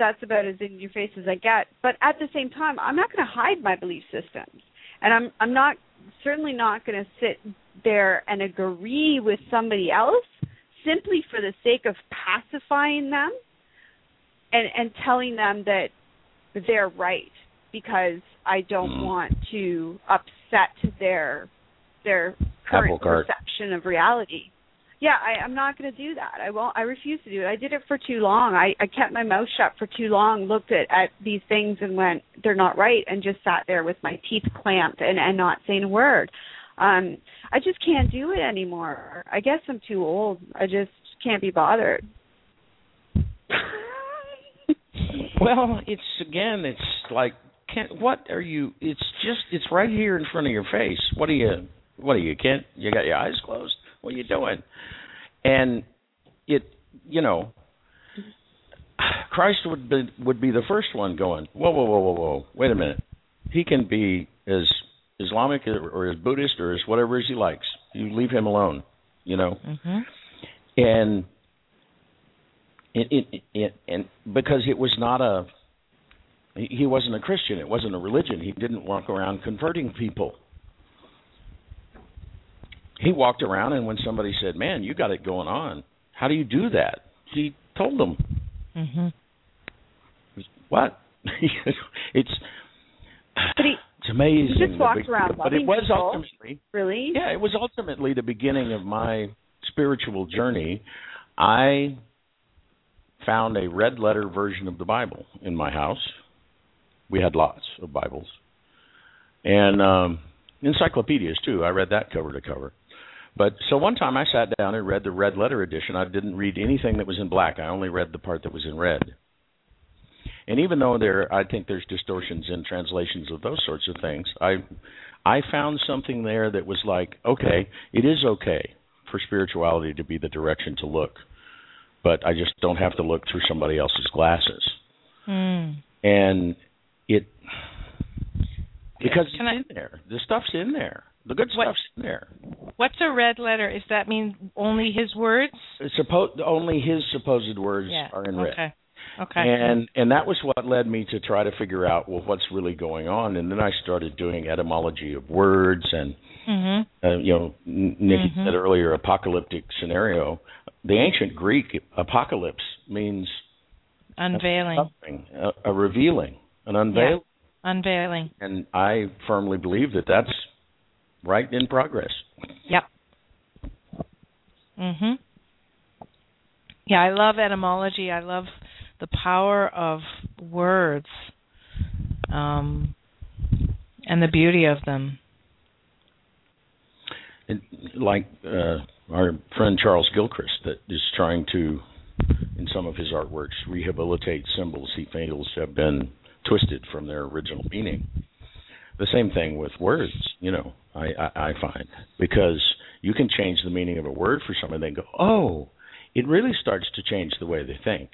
that's about as in your face as I get. But at the same time, I'm not going to hide my belief systems. And I'm not certainly not going to sit there and agree with somebody else simply for the sake of pacifying them and telling them that they're right, because I don't want to upset their current perception of reality. Yeah, I'm not going to do that. I won't. I refuse to do it. I did it for too long. I kept my mouth shut for too long, looked at these things and went, they're not right, and just sat there with my teeth clamped and not saying a word. I just can't do it anymore. I guess I'm too old. I just can't be bothered. Well, it's like, it's right here in front of your face. What are you, Kent? You got your eyes closed? What are you doing? And Christ would be the first one going, whoa, wait a minute. He can be as Islamic or as Buddhist or as whatever as he likes. You leave him alone, And because it was not he wasn't a Christian. It wasn't a religion. He didn't walk around converting people. He walked around, and when somebody said, man, you got it going on, how do you do that? He told them. What? It's amazing. He just walked around loving people. But it was ultimately... Really? Yeah, it was ultimately the beginning of my spiritual journey. I found a red-letter version of the Bible in my house. We had lots of Bibles. And encyclopedias, too. I read that cover to cover. But so one time I sat down and read the red letter edition. I didn't read anything that was in black. I only read the part that was in red. And even though I think there's distortions in translations of those sorts of things, I found something there that was like, okay, it is okay for spirituality to be the direction to look, but I just don't have to look through somebody else's glasses. Mm. And it's in there. The stuff's in there. The good stuff's in there. What's a red letter? Does that mean only his words? Only his supposed words are in red. Okay. And that was what led me to try to figure out, well, what's really going on. And then I started doing etymology of words and, Nikki said earlier, apocalyptic scenario. The ancient Greek apocalypse means unveiling, a revealing, an unveiling. Yeah. Unveiling. And I firmly believe that that's right in progress. Yep. Mhm. Yeah, I love etymology. I love the power of words, and the beauty of them. Like our friend Charles Gilchrist, that is trying to, in some of his artworks, rehabilitate symbols he feels have been twisted from their original meaning. The same thing with words, I find. Because you can change the meaning of a word for someone, and they go, oh, it really starts to change the way they think.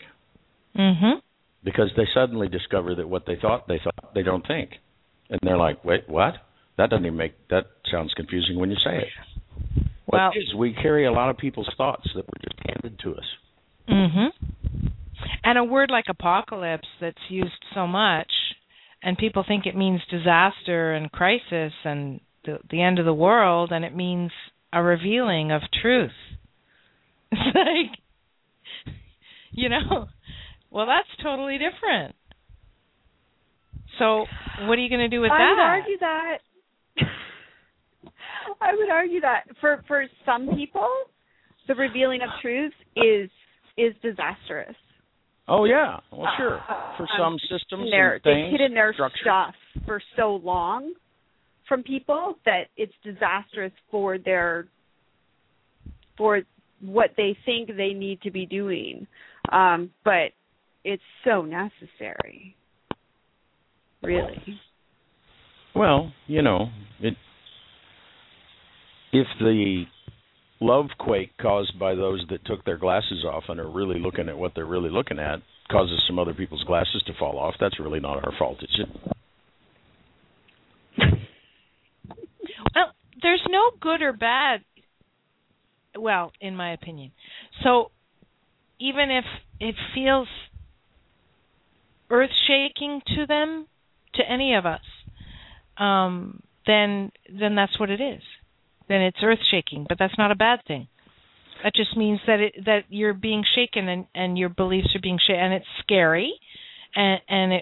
Mm-hmm. Because they suddenly discover that what they thought they don't think. And they're like, wait, what? That sounds confusing when you say it. Well, it is, we carry a lot of people's thoughts that were just handed to us. Mm-hmm. And a word like apocalypse that's used so much, and people think it means disaster and crisis and the end of the world, and it means a revealing of truth. It's like, well, that's totally different. So what are you going to do with that? I would argue that for some people, the revealing of truth is disastrous. Oh, yeah. Well, sure. For some systems and things. They've hidden their stuff for so long from people that it's disastrous for for what they think they need to be doing. But it's so necessary, really. Well, if the love quake caused by those that took their glasses off and are really looking at what they're really looking at causes some other people's glasses to fall off, that's really not our fault, is it? Well, there's no good or bad, well, in my opinion. So even if it feels earth-shaking to them, to any of us, then that's what it is. Then it's earth-shaking, but that's not a bad thing. That just means that you're being shaken and your beliefs are being shaken, and it's scary, and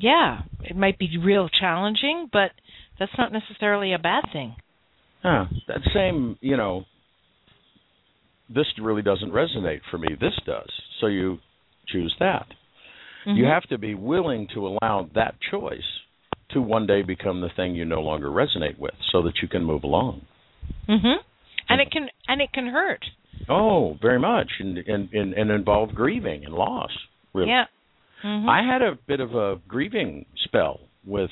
it might be real challenging, but that's not necessarily a bad thing. Huh. That same, this really doesn't resonate for me. This does. So you choose that. Mm-hmm. You have to be willing to allow that choice to one day become the thing you no longer resonate with, so that you can move along. Mm-hmm. And it can hurt. Oh, very much, and involve grieving and loss. Really. Yeah. Mm-hmm. I had a bit of a grieving spell with,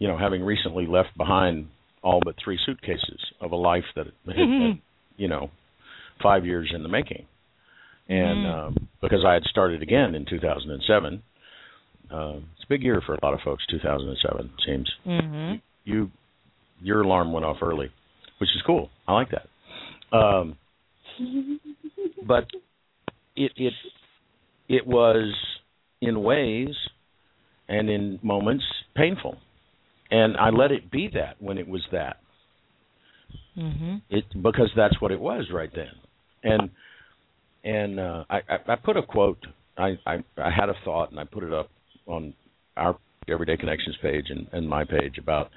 having recently left behind all but 3 suitcases of a life that had been, 5 years in the making, and because I had started again in 2007. It's a big year for a lot of folks, 2007, it seems. Mm-hmm. Your alarm went off early, which is cool. I like that. But it was, in ways and in moments, painful. And I let it be that when it was that. Mm-hmm. Because that's what it was right then. And I put a quote, I had a thought, and I put it up on our Everyday Connections page and my page about,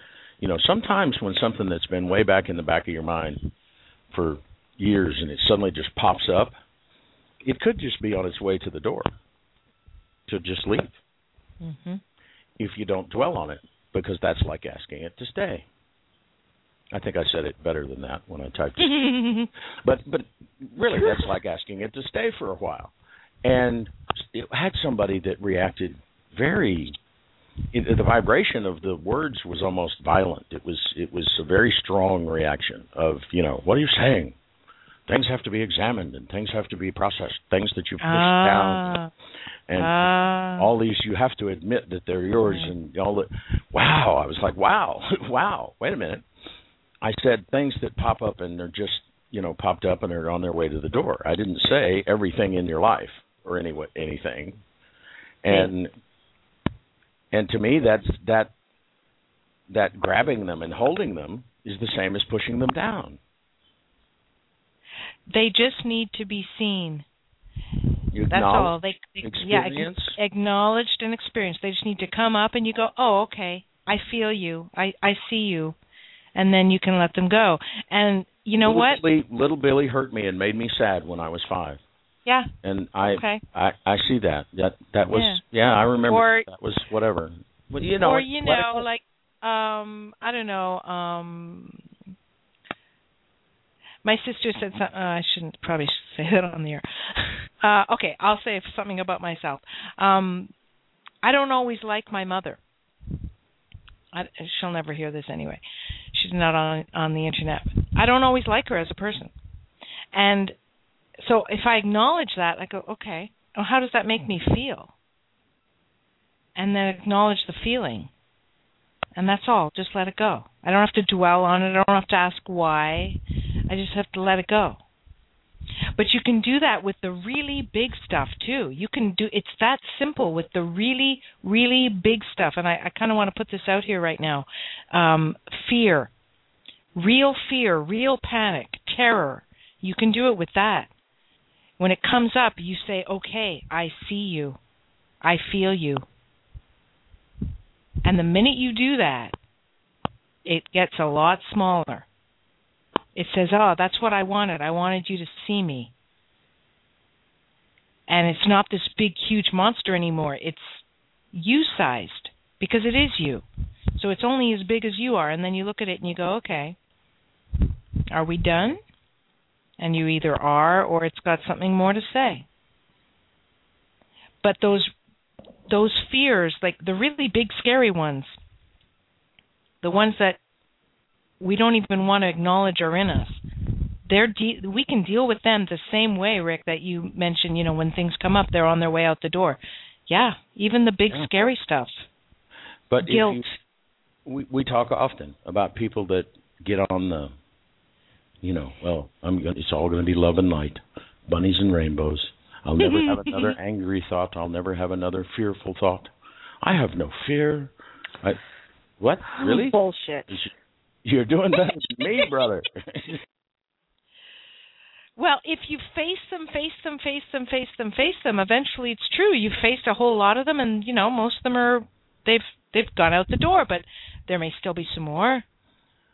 sometimes when something that's been way back in the back of your mind for years and it suddenly just pops up, it could just be on its way to the door to just leave. Mm-hmm. If you don't dwell on it, because that's like asking it to stay. I think I said it better than that when I typed it. But really, that's like asking it to stay for a while. And it had somebody that reacted very. The vibration of the words was almost violent. It was a very strong reaction of, you know, what are you saying? Things have to be examined and things have to be processed. Things that you pushed down and all these, you have to admit that they're yours and all that. Wow, I was like, wow. Wait a minute. I said things that pop up and they're just, you know, popped up and they're on their way to the door. I didn't say everything in your life or anything. And to me, that grabbing them and holding them is the same as pushing them down. They just need to be seen. That's all. Acknowledged and experienced. They just need to come up and you go, oh, okay, I feel you. I see you. And then you can let them go. And you know what? Little Billy hurt me and made me sad when I was 5. Yeah. And I see that. That was, I remember that was whatever. Well, you know, I don't know. My sister said something. I shouldn't probably say that on the air. Okay, I'll say something about myself. I don't always like my mother. She'll never hear this anyway. She's not on the internet. I don't always like her as a person. And so if I acknowledge that, I go, okay, well, how does that make me feel? And then acknowledge the feeling. And that's all. Just let it go. I don't have to dwell on it. I don't have to ask why. I just have to let it go. But you can do that with the really big stuff, too. You can do. It's that simple with the really, really big stuff. And I kind of want to put this out here right now. Fear, real panic, terror. You can do it with that. When it comes up, you say, okay, I see you. I feel you. And the minute you do that, it gets a lot smaller. It says, oh, that's what I wanted. I wanted you to see me. And it's not this big, huge monster anymore. It's you-sized because it is you. So it's only as big as you are. And then you look at it and you go, okay, are we done? And you either are or it's got something more to say. But those fears, like the really big scary ones, the ones that we don't even want to acknowledge are in us, we can deal with them the same way, Rick, that you mentioned, you know, when things come up, they're on their way out the door. Yeah, even the big scary stuff. But guilt. We talk often about people that get on the... You know, well, it's all going to be love and light, bunnies and rainbows. I'll never have another angry thought. I'll never have another fearful thought. I have no fear. What? Really? Bullshit. You're doing that to me, brother. Well, if you face them, eventually it's true. You've faced a whole lot of them, and, you know, most of them are, they've gone out the door, but there may still be some more.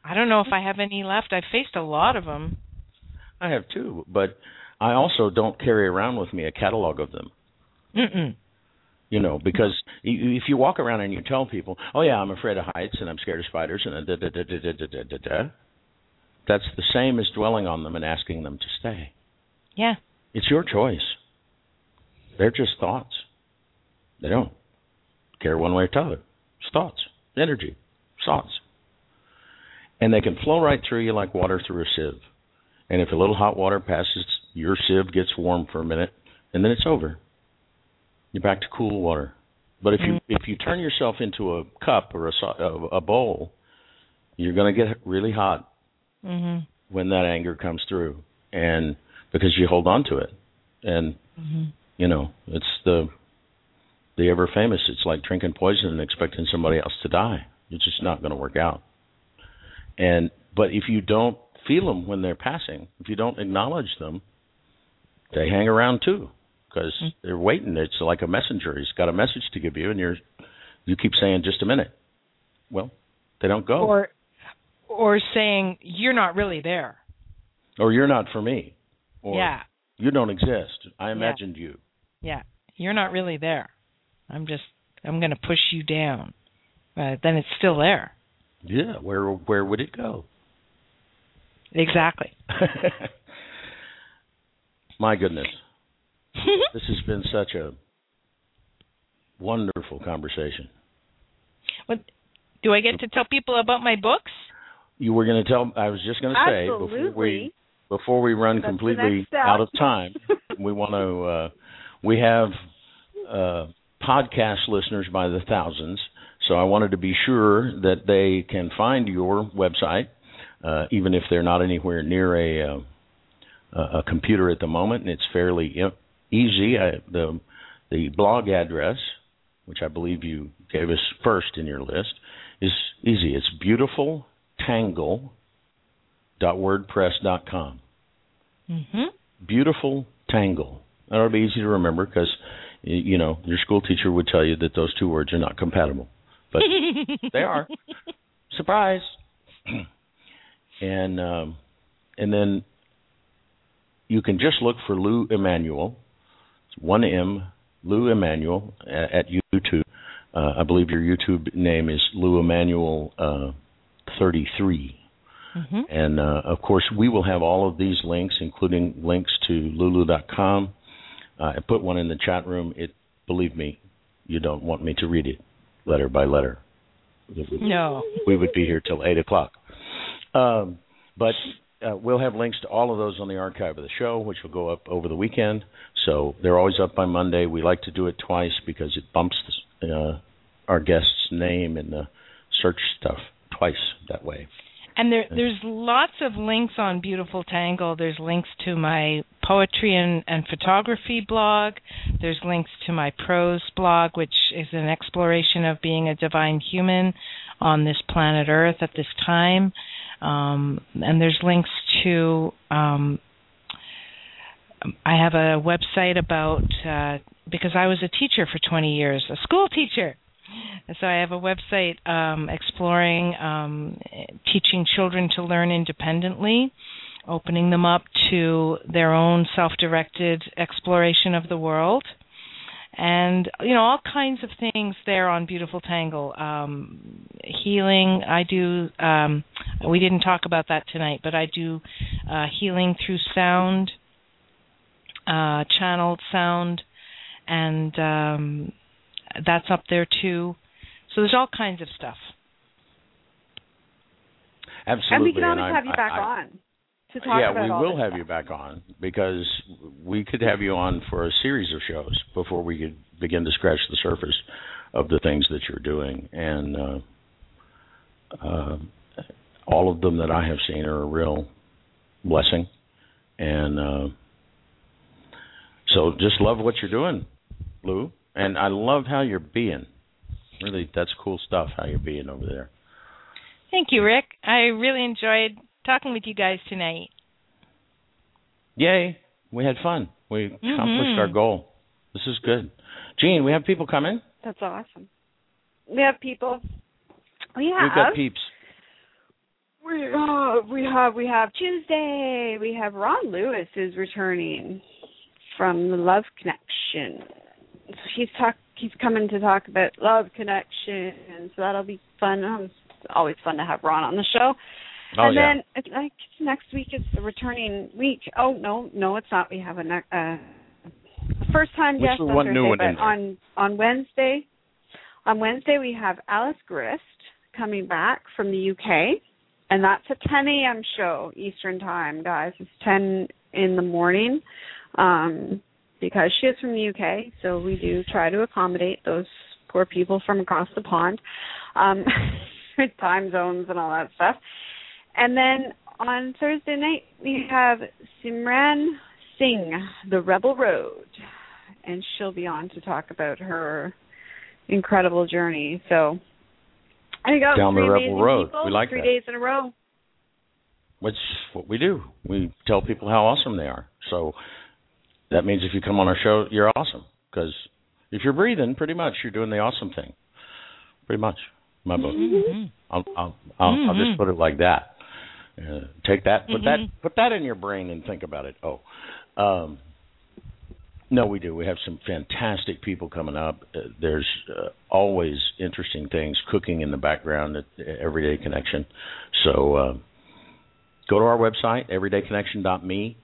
I don't know if I have any left. I've faced a lot of them. I have too, but I also don't carry around with me a catalog of them. Mm-mm. You know, because if you walk around and you tell people, oh, yeah, I'm afraid of heights and I'm scared of spiders and that's the same as dwelling on them and asking them to stay. Yeah. It's your choice. They're just thoughts. They don't care one way or the other. It's thoughts, energy, thoughts. And they can flow right through you like water through a sieve. And if a little hot water passes, your sieve gets warm for a minute, and then it's over. You're back to cool water. But if you turn yourself into a cup or a bowl, you're going to get really hot when that anger comes through, and because you hold on to it. And, you know, it's the ever-famous, it's like drinking poison and expecting somebody else to die. It's just not going to work out. But if you don't feel them when they're passing, if you don't acknowledge them, they hang around too because they're waiting. It's like a messenger. He's got a message to give you, and you keep saying just a minute. Well, they don't go. Or saying you're not really there. Or you're not for me. Or you don't exist. I imagined you. Yeah, you're not really there. I'm going to push you down. Then it's still there. Yeah, where would it go? Exactly. My goodness. This has been such a wonderful conversation. Well, do I get to tell people about my books? You were going to tell. I was just going to say before we run That's completely out of time, we want to. We have podcast listeners by the thousands, so I wanted to be sure that they can find your website, even if they're not anywhere near a computer at the moment. And it's fairly easy. The blog address, which I believe you gave us first in your list, is easy. It's beautifultangle.wordpress.com. Mm-hmm. Beautiful Tangle. That'll be easy to remember because, you know, your school teacher would tell you that those two words are not compatible. But they are. Surprise. And then you can just look for Lou Emanuel. It's 1M, Lou Emanuel, at YouTube. I believe your YouTube name is Lou Emanuel 33. Mm-hmm. And, of course, we will have all of these links, including links to lulu.com. I put one in the chat room. Believe me, you don't want me to read it letter by letter. No. We would be here till 8 o'clock. But we'll have links to all of those on the archive of the show, which will go up over the weekend. So they're always up by Monday. We like to do it twice because it bumps our guest's name in the search stuff twice that way. And there's lots of links on Beautiful Tangle. There's links to my poetry and photography blog. There's links to my prose blog, which is an exploration of being a divine human on this planet Earth at this time. And there's links to I have a website about because I was a teacher for 20 years, a school teacher. So I have a website exploring teaching children to learn independently, opening them up to their own self-directed exploration of the world. And, you know, all kinds of things there on Beautiful Tangle. Healing, I do, we didn't talk about that tonight, but I do healing through sound, channeled sound, and that's up there too. So there's all kinds of stuff. Absolutely. And we can always have you back on to talk about all this. Yeah, we will have you back on because we could have you on for a series of shows before we could begin to scratch the surface of the things that you're doing. And all of them that I have seen are a real blessing. And so just love what you're doing, Lou. And I love how you're being. Really, that's cool stuff, how you're being over there. Thank you, Rick. I really enjoyed talking with you guys tonight. Yay. We had fun. We accomplished our goal. This is good. Jean, we have people coming? That's awesome. We have people. We've got peeps. We have Tuesday. We have Ron Lewis is returning from the Love Connection. He's coming to talk about Love Connection, and so that'll be fun. It's always fun to have Ron on the show. Then it's like next week is the returning week. Oh no, it's not. We have a first time guest on Wednesday. On Wednesday we have Alice Grist coming back from the UK, and that's a 10 a.m. show Eastern time, guys. It's 10 in the morning. Because she is from the UK, so we do try to accommodate those poor people from across the pond, time zones and all that stuff. And then on Thursday night, we have Simran Singh, The Rebel Road, and she'll be on to talk about her incredible journey. So there you go. Down the Rebel Road. We like that. 3 days in a row. That's what we do. We tell people how awesome they are. So that means if you come on our show, you're awesome. Because if you're breathing, pretty much, you're doing the awesome thing. Pretty much, my book. Mm-hmm. I'll just put it like that. Take that, put that in your brain and think about it. No, we do. We have some fantastic people coming up. There's always interesting things cooking in the background at Everyday Connection. So go to our website, everydayconnection.me.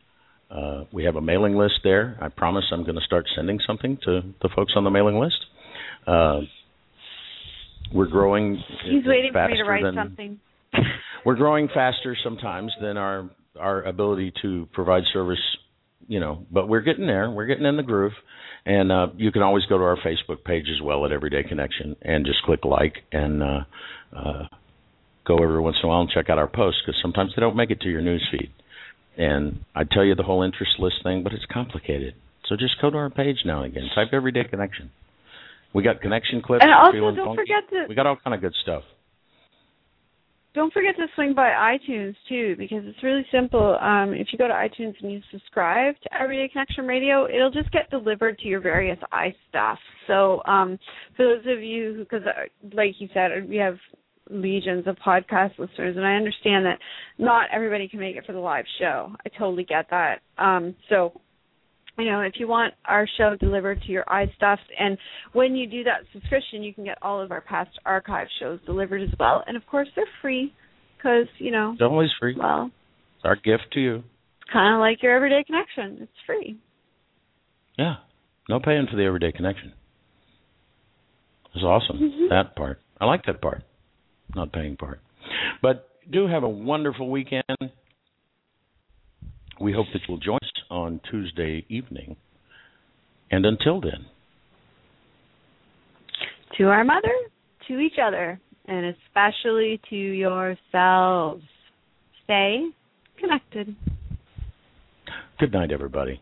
We have a mailing list there. I promise I'm going to start sending something to the folks on the mailing list. We're growing He's waiting for me to write something. We're growing faster sometimes than our ability to provide service, you know, but we're getting there. We're getting in the groove. And you can always go to our Facebook page as well at Everyday Connection and just click like and go every once in a while and check out our posts because sometimes they don't make it to your news feed. And I tell you the whole interest list thing, but it's complicated. So just go to our page now and again. Type Everyday Connection. We got connection clips. And also, don't forget to... We got all kind of good stuff. Don't forget to swing by iTunes, too, because it's really simple. If you go to iTunes and you subscribe to Everyday Connection Radio, it'll just get delivered to your various iStuff. So for those of you who, because like you said, we have legions of podcast listeners, and I understand that not everybody can make it for the live show. I totally get that. So, you know, if you want our show delivered to your iStuff, and when you do that subscription, you can get all of our past archive shows delivered as well. And, of course, they're free because, you know. It's always free. Well, it's our gift to you. It's kind of like your Everyday Connection. It's free. Yeah. No paying for the Everyday Connection. It's awesome, that part. I like that part, not paying part. But do have a wonderful weekend. We hope that you'll join us on Tuesday evening. And until then. To our mother, to each other, and especially to yourselves. Stay connected. Good night, everybody.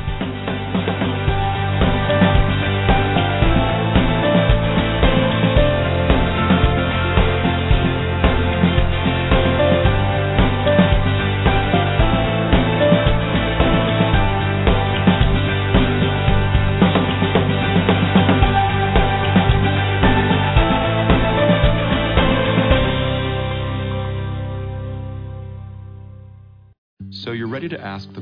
Ready to ask the